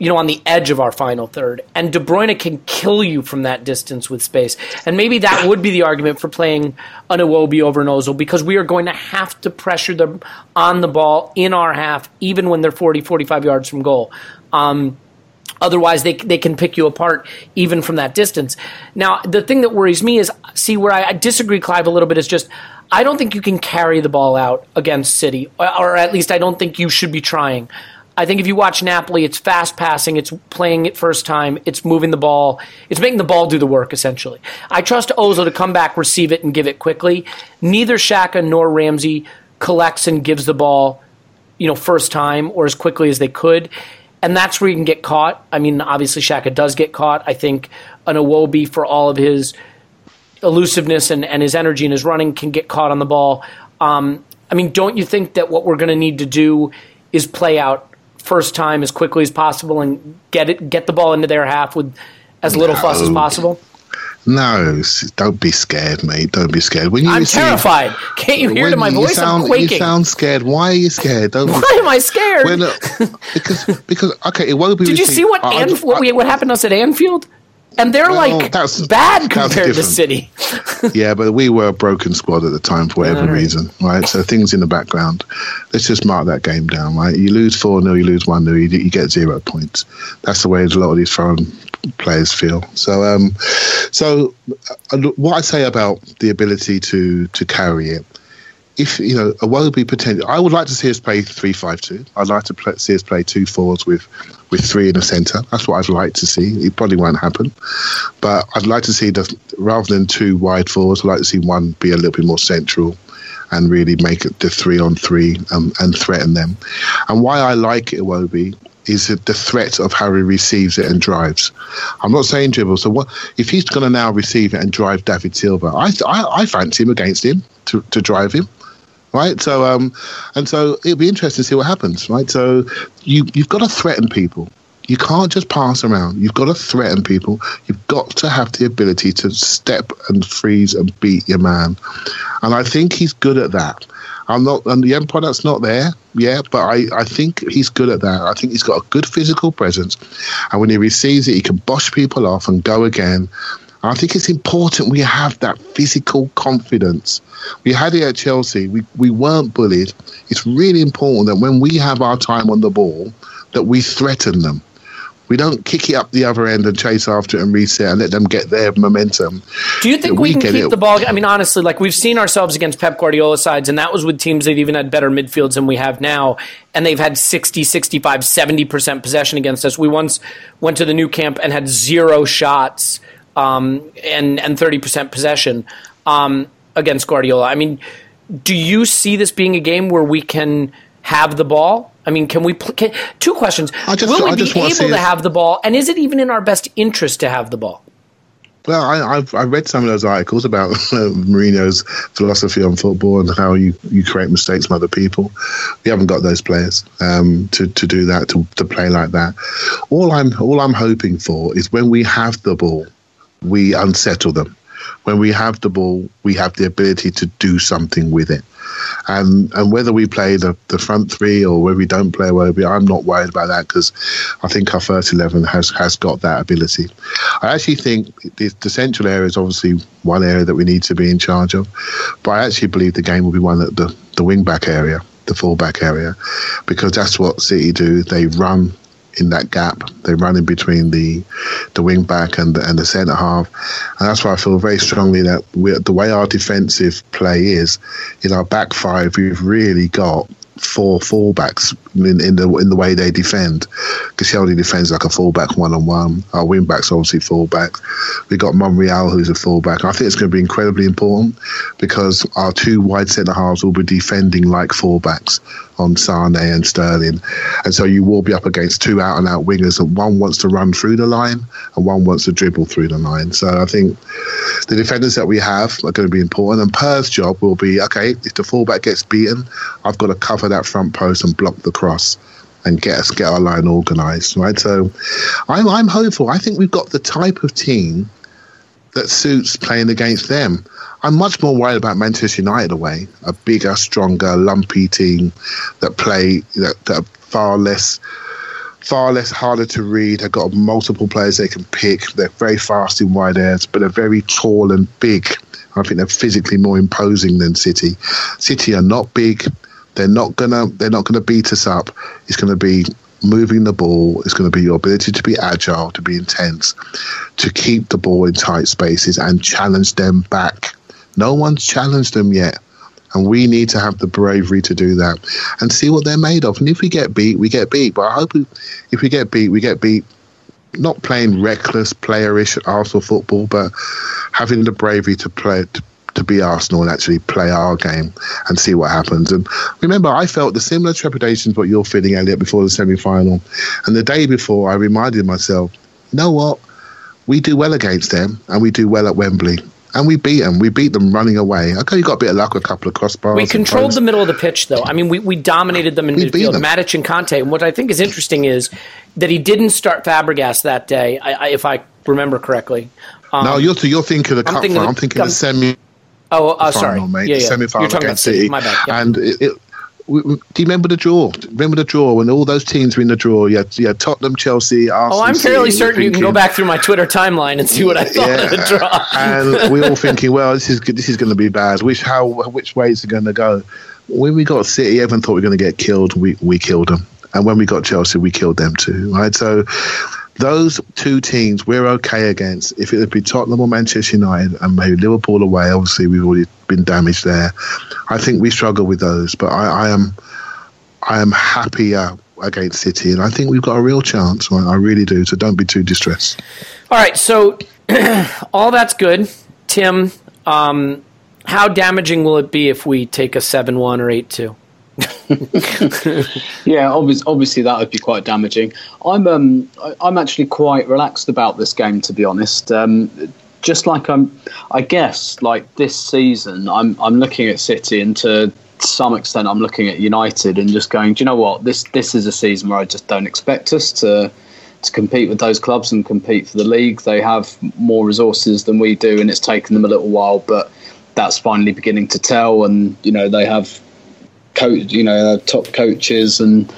you know, on the edge of our final third. And De Bruyne can kill you from that distance with space. And maybe that would be the argument for playing an Iwobi over an Ozil, because we are going to have to pressure them on the ball in our half, even when they're 40, 45 yards from goal. Otherwise, they can pick you apart even from that distance. Now, the thing that worries me is, see, where I disagree, Clive, a little bit is just I don't think you can carry the ball out against City, or at least I don't think you should be trying. I think if you watch Napoli, it's fast passing, it's playing it first time, it's moving the ball, it's making the ball do the work, essentially. I trust Ozil to come back, receive it, and give it quickly. Neither Xhaka nor Ramsey collects and gives the ball, you know, first time or as quickly as they could. And that's where you can get caught. I mean, obviously Xhaka does get caught. I think an Iwobi, for all of his elusiveness and his energy and his running, can get caught on the ball. I mean, don't you think that what we're going to need to do is play out first time as quickly as possible and get the ball into their half with as little fuss as possible? No, don't be scared, mate. Don't be scared. I'm terrified. Can't you hear it in my voice? I'm quaking. You sound scared. Why are you scared? Why am I scared? Because it won't be. Did you see what happened to us at Anfield? And they're bad compared to City. Yeah, but we were a broken squad at the time for whatever reason, right? So things in the background. Let's just mark that game down, right? You lose 4-0, you lose 1-0, you get 0 points. That's the way a lot of these foreign players feel. So, what I say about the ability to carry it if you know Iwobi potential, I would like to see us play 3-5-2. I'd like to see us play 2 4s with three in the centre. That's what I'd like to see. It probably won't happen, but I'd like to see that rather than two wide fours, I'd like to see one be a little bit more central and really make it the 3-on-3 and threaten them. And why I like Iwobi is the threat of how he receives it and drives. I'm not saying dribble. So what if he's going to now receive it and drive David Silva? I fancy him against him to drive him. Right, so and so it'll be interesting to see what happens. Right, so you've got to threaten people. You can't just pass around. You've got to threaten people. You've got to have the ability to step and freeze and beat your man. And I think he's good at that. I'm not, and the end product's not there, yeah, but I think he's good at that. I think he's got a good physical presence, and when he receives it, he can bosh people off and go again. I think it's important we have that physical confidence. We had it at Chelsea. We weren't bullied. It's really important that when we have our time on the ball, that we threaten them. We don't kick it up the other end and chase after it and reset and let them get their momentum. Do you think we can keep the ball? I mean, honestly, like we've seen ourselves against Pep Guardiola sides, and that was with teams that even had better midfields than we have now, and they've had 60, 65, 70% possession against us. We once went to the new camp and had 0 shots and 30% possession against Guardiola. I mean, do you see this being a game where we can have the ball? I mean, can we – two questions. Will we be able to have the ball, and is it even in our best interest to have the ball? Well, I've read some of those articles about Mourinho's philosophy on football and how you create mistakes from other people. We haven't got those players to do that, to play like that. All I'm hoping for is when we have the ball, we unsettle them. When we have the ball, we have the ability to do something with it. And whether we play the front three or whether we don't play Iwobi, I'm not worried about that because I think our first 11 has got that ability. I actually think the central area is obviously one area that we need to be in charge of, but I actually believe the game will be won at the wing-back area, the full-back area, because that's what City do. They run in that gap. They run in between the wing back and the centre half, and that's why I feel very strongly that the way our defensive play is in our back five, we've really got 4 fullbacks in the way they defend. Cazorla defends like a fullback 1-on-1. Our wing backs obviously fullbacks. We got Monreal who's a fullback. I think it's going to be incredibly important because our 2 wide centre halves will be defending like fullbacks on Sane and Sterling, and so you will be up against 2 out-and-out wingers, and one wants to run through the line and one wants to dribble through the line. So I think the defenders that we have are going to be important, and Per's job will be, okay, if the fullback gets beaten, I've got to cover that front post and block the cross and get our line organised, right? So I'm hopeful. I think we've got the type of team that suits playing against them. I'm much more worried about Manchester United away, a bigger, stronger, lumpy team that play that are far less harder to read. They've got multiple players they can pick. They're very fast in wide areas, but they're very tall and big. I think they're physically more imposing than City. City are not big. They're not gonna beat us up. It's going to be moving the ball. It's going to be your ability to be agile, to be intense, to keep the ball in tight spaces and challenge them back. No one's challenged them yet, and we need to have the bravery to do that and see what they're made of. And if we get beat, we get beat. But I hope if we get beat, we get beat. Not playing reckless, playerish Arsenal football, but having the bravery to play. To be Arsenal and actually play our game and see what happens. And remember, I felt the similar trepidations what you're feeling, Elliot, before the semi-final. And the day before, I reminded myself, you know what? We do well against them, and we do well at Wembley. And we beat them. We beat them running away. Okay, you got a bit of luck, a couple of crossbars. We controlled the middle of the pitch, though. I mean, we dominated them in midfield, Matic and Conte. And what I think is interesting is that he didn't start Fabregas that day, if I remember correctly. No, you're thinking of the cup final. I'm thinking of the semi. Oh, sorry. Final, mate. Yeah. Semi-final you're talking about City. My bad. Yeah. And do you remember the draw? Remember the draw when all those teams were in the draw? You had Tottenham, Chelsea, Arsenal. Oh, I'm fairly certain you can go back through my Twitter timeline and see what I thought of the draw. And we're all thinking, well, this is going to be bad. Which way is it going to go? When we got City, everyone thought we were going to get killed. We killed them. And when we got Chelsea, we killed them too. Right? So Those two teams we're okay against. If it would be Tottenham or Manchester United and maybe Liverpool away, obviously we've already been damaged there. I think we struggle with those, but I am happier against City, and I think we've got a real chance. I really do, so don't be too distressed. All right, so all that's good. Tim, how damaging will it be if we take a 7-1 or 8-2? Yeah, obviously that would be quite damaging. I'm actually quite relaxed about this game, to be honest. Just like I guess like this season, I'm looking at City, and to some extent I'm looking at United and just going, do you know what? This is a season where I just don't expect us to compete with those clubs and compete for the league. They have more resources than we do, and it's taken them a little while, but that's finally beginning to tell. And they have top coaches, and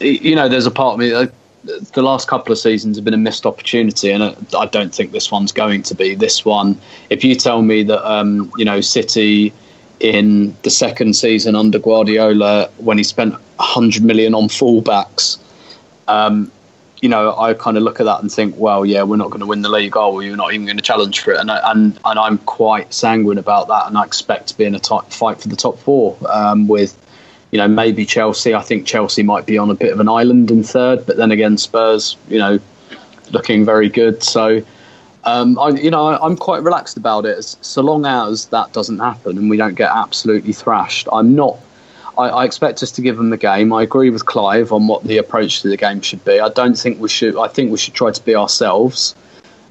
there's a part of me the last couple of seasons have been a missed opportunity, and I don't think this one's going to be. This one, if you tell me that City in the second season under Guardiola, when he spent 100 million on fullbacks, I kind of look at that and think, well, yeah, we're not going to win the league, are we? We're not even going to challenge for it. And I'm quite sanguine about that, and I expect to be in a tight fight for the top four with, maybe Chelsea. I think Chelsea might be on a bit of an island in third, but then again, Spurs, looking very good. So, I'm quite relaxed about it. So long as that doesn't happen and we don't get absolutely thrashed, I expect us to give them the game. I agree with Clive on what the approach to the game should be. I think we should try to be ourselves.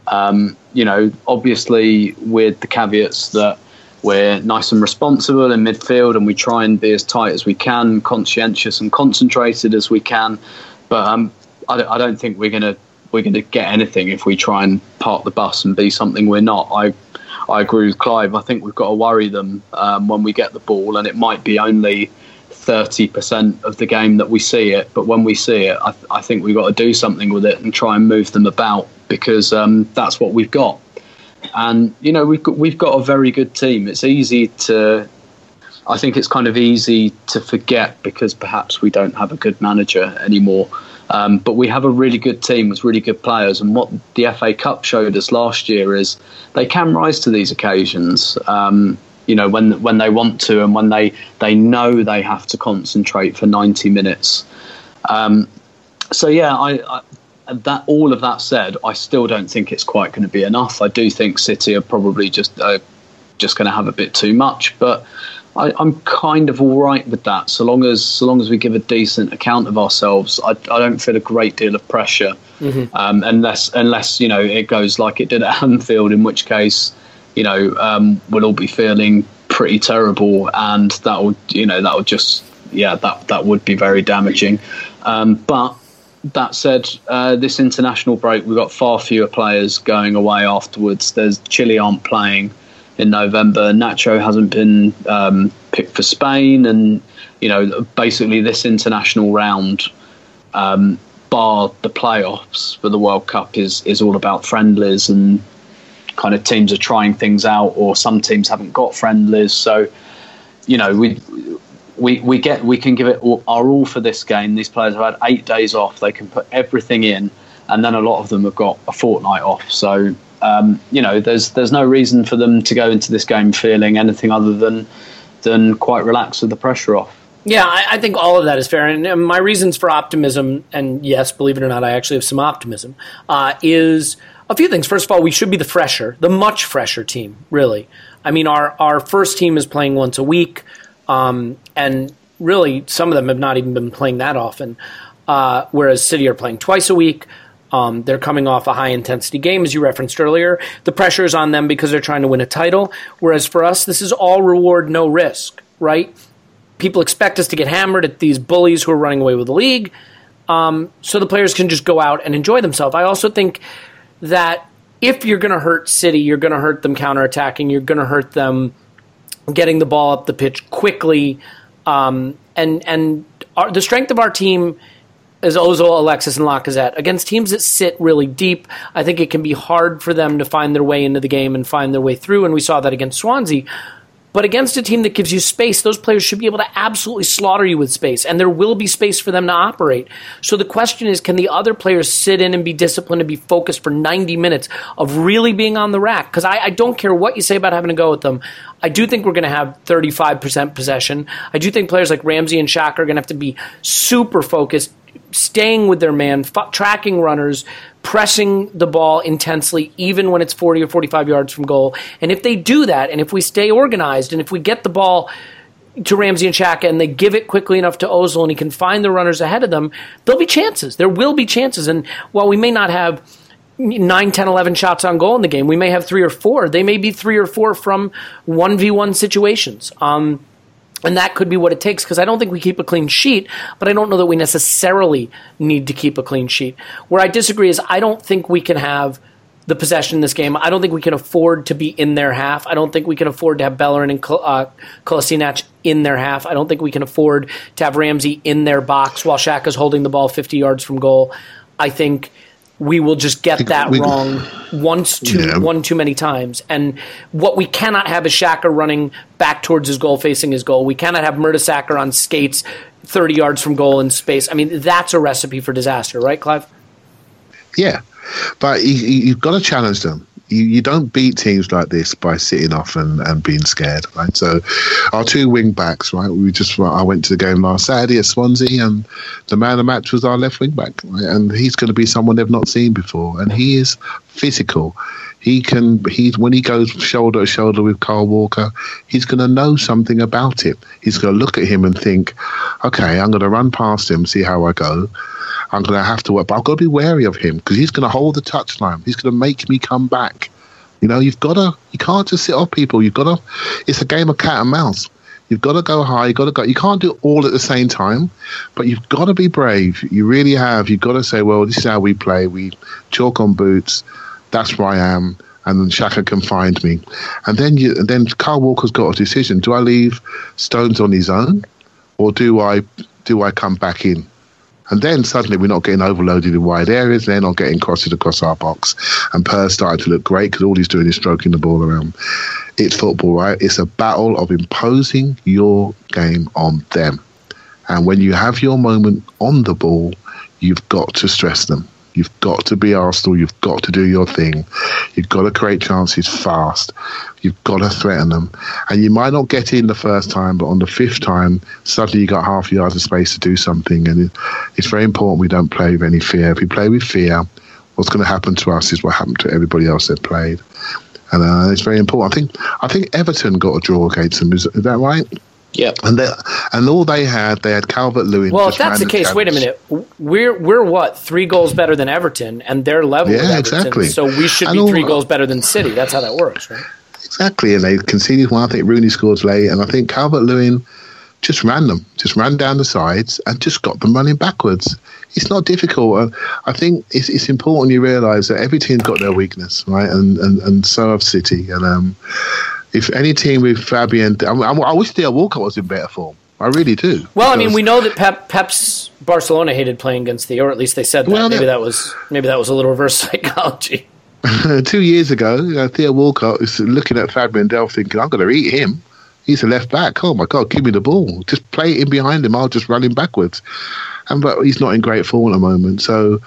Obviously with the caveats that we're nice and responsible in midfield, and we try and be as tight as we can, conscientious and concentrated as we can. But I don't think we're going to get anything if we try and park the bus and be something we're not. I agree with Clive. I think we've got to worry them when we get the ball, and it might be only 30% of the game that we see it, but when we see it, I think we've got to do something with it and try and move them about, because that's what we've got. And we've got a very good team. I think it's kind of easy to forget, because perhaps we don't have a good manager anymore, but we have a really good team with really good players, and what the FA Cup showed us last year is they can rise to these occasions. When they want to, and when they know they have to concentrate for 90 minutes. All of that said, I still don't think it's quite going to be enough. I do think City are probably just going to have a bit too much, but I'm kind of all right with that. So long as we give a decent account of ourselves, I don't feel a great deal of pressure, unless it goes like it did at Anfield, in which case, we'll all be feeling pretty terrible, and that would be very damaging. But that said, this international break, we've got far fewer players going away afterwards. There's Chile aren't playing in November. Nacho hasn't been picked for Spain, and basically this international round, bar the playoffs for the World Cup, is all about friendlies, and kind of teams are trying things out, or some teams haven't got friendlies. So, we can give it our all for this game. These players have had 8 days off. They can put everything in, and then a lot of them have got a fortnight off. So, there's no reason for them to go into this game feeling anything other than quite relaxed with the pressure off. Yeah, I think all of that is fair. And my reasons for optimism, and yes, believe it or not, I actually have some optimism, is a few things. First of all, we should be the much fresher team, really. I mean, our first team is playing once a week, and really some of them have not even been playing that often, whereas City are playing twice a week. They're coming off a high-intensity game, as you referenced earlier. The pressure is on them because they're trying to win a title, whereas for us, this is all reward, no risk, right? People expect us to get hammered at these bullies who are running away with the league, so the players can just go out and enjoy themselves. I also think that if you're going to hurt City, you're going to hurt them counterattacking, you're going to hurt them getting the ball up the pitch quickly. The strength of our team is Ozil, Alexis, and Lacazette. Against teams that sit really deep, I think it can be hard for them to find their way into the game and find their way through, and we saw that against Swansea. But against a team that gives you space, those players should be able to absolutely slaughter you with space, and there will be space for them to operate. So the question is, can the other players sit in and be disciplined and be focused for 90 minutes of really being on the rack? Because I don't care what you say about having to go with them. I do think we're going to have 35% possession. I do think players like Ramsey and Xhaka are going to have to be super focused, staying with their man, tracking runners, pressing the ball intensely, even when it's 40 or 45 yards from goal. And if they do that, and if we stay organized, and if we get the ball to Ramsey and Xhaka, and they give it quickly enough to Ozil, and he can find the runners ahead of them, there'll be chances. There will be chances. And while we may not have 9, 10, 11 shots on goal in the game, we may have 3 or 4. They may be 3 or 4 from 1v1 situations. And that could be what it takes, because I don't think we keep a clean sheet, but I don't know that we necessarily need to keep a clean sheet. Where I disagree is I don't think we can have the possession in this game. I don't think we can afford to be in their half. I don't think we can afford to have Bellerin and Kolasinac in their half. I don't think we can afford to have Ramsey in their box while Shaka's holding the ball 50 yards from goal. I think we will just get that wrong one too many times. And what we cannot have is Xhaka running back towards his goal, facing his goal. We cannot have Mertesacker on skates 30 yards from goal in space. I mean, that's a recipe for disaster, right, Clive? Yeah, but you've got to challenge them. You don't beat teams like this by sitting off and being scared, right? So our 2 wing backs, right? I went to the game last Saturday at Swansea, and the man of the match was our left wing back, right? And he's going to be someone they've not seen before, and he is physical. When he goes shoulder to shoulder with Kyle Walker, he's going to know something about it. He's going to look at him and think, okay, I'm going to run past him, see how I go. I'm going to have to work, but I've got to be wary of him because he's going to hold the touchline. He's going to make me come back. You know, you can't just sit off people. It's a game of cat and mouse. You've got to go high. You can't do all at the same time, but you've got to be brave. You really have. You've got to say, well, this is how we play. We chalk on boots. That's where I am. And then Xhaka can find me. And then Kyle Walker's got a decision. Do I leave Stones on his own or do I come back in? And then suddenly we're not getting overloaded in wide areas. They're not getting crosses across our box. And Per's started to look great because all he's doing is stroking the ball around. It's football, right? It's a battle of imposing your game on them. And when you have your moment on the ball, you've got to stress them. You've got to be Arsenal. You've got to do your thing. You've got to create chances fast. You've got to threaten them. And you might not get in the first time, but on the 5th time, suddenly you got half yards of space to do something. And it's very important we don't play with any fear. If we play with fear, what's going to happen to us is what happened to everybody else that played. And it's very important. I think Everton got a draw against them. Is that right? Yeah, and all they had Calvert-Lewin. Well, if that's the case, wait a minute. We're what, 3 goals better than Everton, and they're level with Everton. Exactly. So we should be 3 goals better than City. That's how that works, right? Exactly, and they conceded one. I think Rooney scored late, and I think Calvert-Lewin just ran down the sides and just got them running backwards. It's not difficult. I think it's important you realise that every team's got their weakness, right? And so have City, and if any team with Fabian, I wish Theo Walcott was in better form. I really do. Well, I mean, we know that Pep's Barcelona hated playing against Theo, or at least they said that. Well, maybe that was a little reverse psychology. 2 years ago, Theo Walcott is looking at Fabian Delph thinking, I'm going to eat him. He's a left back. Oh my God, give me the ball. Just play it in behind him. I'll just run him backwards. But he's not in great form at the moment. So.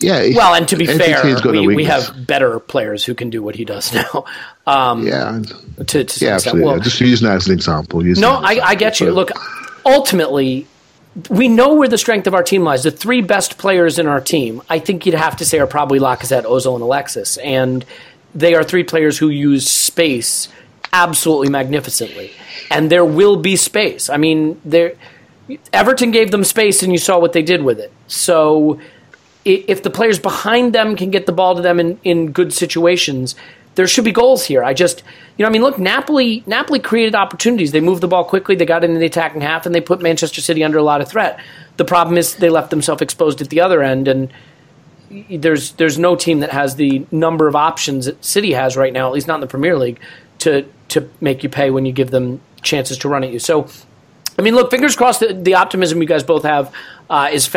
Yeah. Well, and to be fair, we have better players who can do what he does now. Absolutely. Well, just use that as an example. I get you. Look, ultimately, we know where the strength of our team lies. The 3 best players in our team, I think you'd have to say, are probably Lacazette, Ozil, and Alexis, and they are 3 players who use space absolutely magnificently. And there will be space. I mean, Everton gave them space, and you saw what they did with it. So. If the players behind them can get the ball to them in good situations, there should be goals here. Look, Napoli created opportunities. They moved the ball quickly. They got into the attacking half, and they put Manchester City under a lot of threat. The problem is they left themselves exposed at the other end, and there's no team that has the number of options that City has right now, at least not in the Premier League, to make you pay when you give them chances to run at you. So, I mean, look, fingers crossed the optimism you guys both have is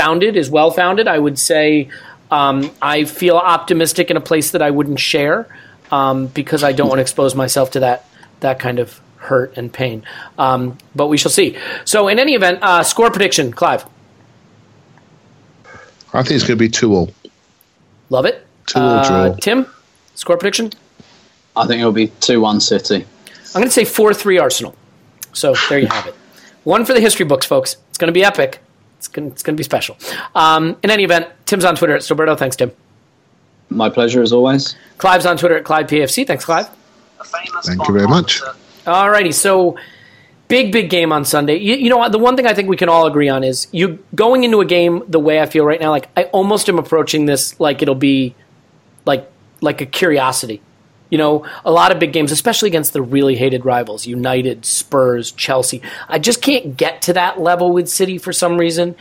well-founded. I would say I feel optimistic in a place that I wouldn't share because I don't want to expose myself to that kind of hurt and pain. But we shall see. So in any event, score prediction, Clive. I think it's going to be 2-2. Love it. 2-2 draw. Tim, score prediction? I think it'll be 2-1 City. I'm going to say 4-3 Arsenal. So there you have it. One for the history books, folks. It's going to be epic. It's going to be special. In any event, Tim's on Twitter at Soberto. Thanks, Tim. My pleasure, as always. Clive's on Twitter at ClivePFC. Thanks, Clive. Thank you very much. All righty. So, big game on Sunday. You know what? The one thing I think we can all agree on is you going into a game the way I feel right now. Like, I almost am approaching this like it'll be like a curiosity. You know, a lot of big games, especially against the really hated rivals, United, Spurs, Chelsea. I just can't get to that level with City for some reason.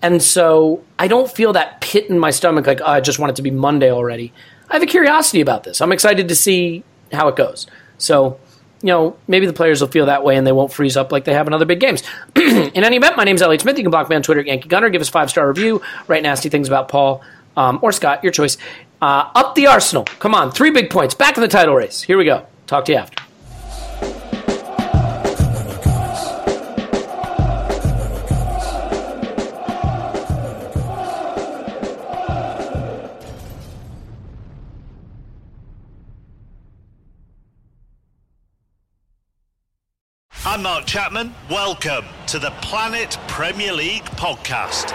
And so I don't feel that pit in my stomach like, oh, I just want it to be Monday already. I have a curiosity about this. I'm excited to see how it goes. So, you know, maybe the players will feel that way and they won't freeze up like they have in other big games. In any event, my name's Elliot Smith. You can block me on Twitter at Yankee Gunner. Give us a 5-star review. Write nasty things about Paul or Scott, your choice. Up the Arsenal. Come on, 3 big points. Back in the title race. Here we go. Talk to you after. I'm Mark Chapman. Welcome to the Planet Premier League podcast.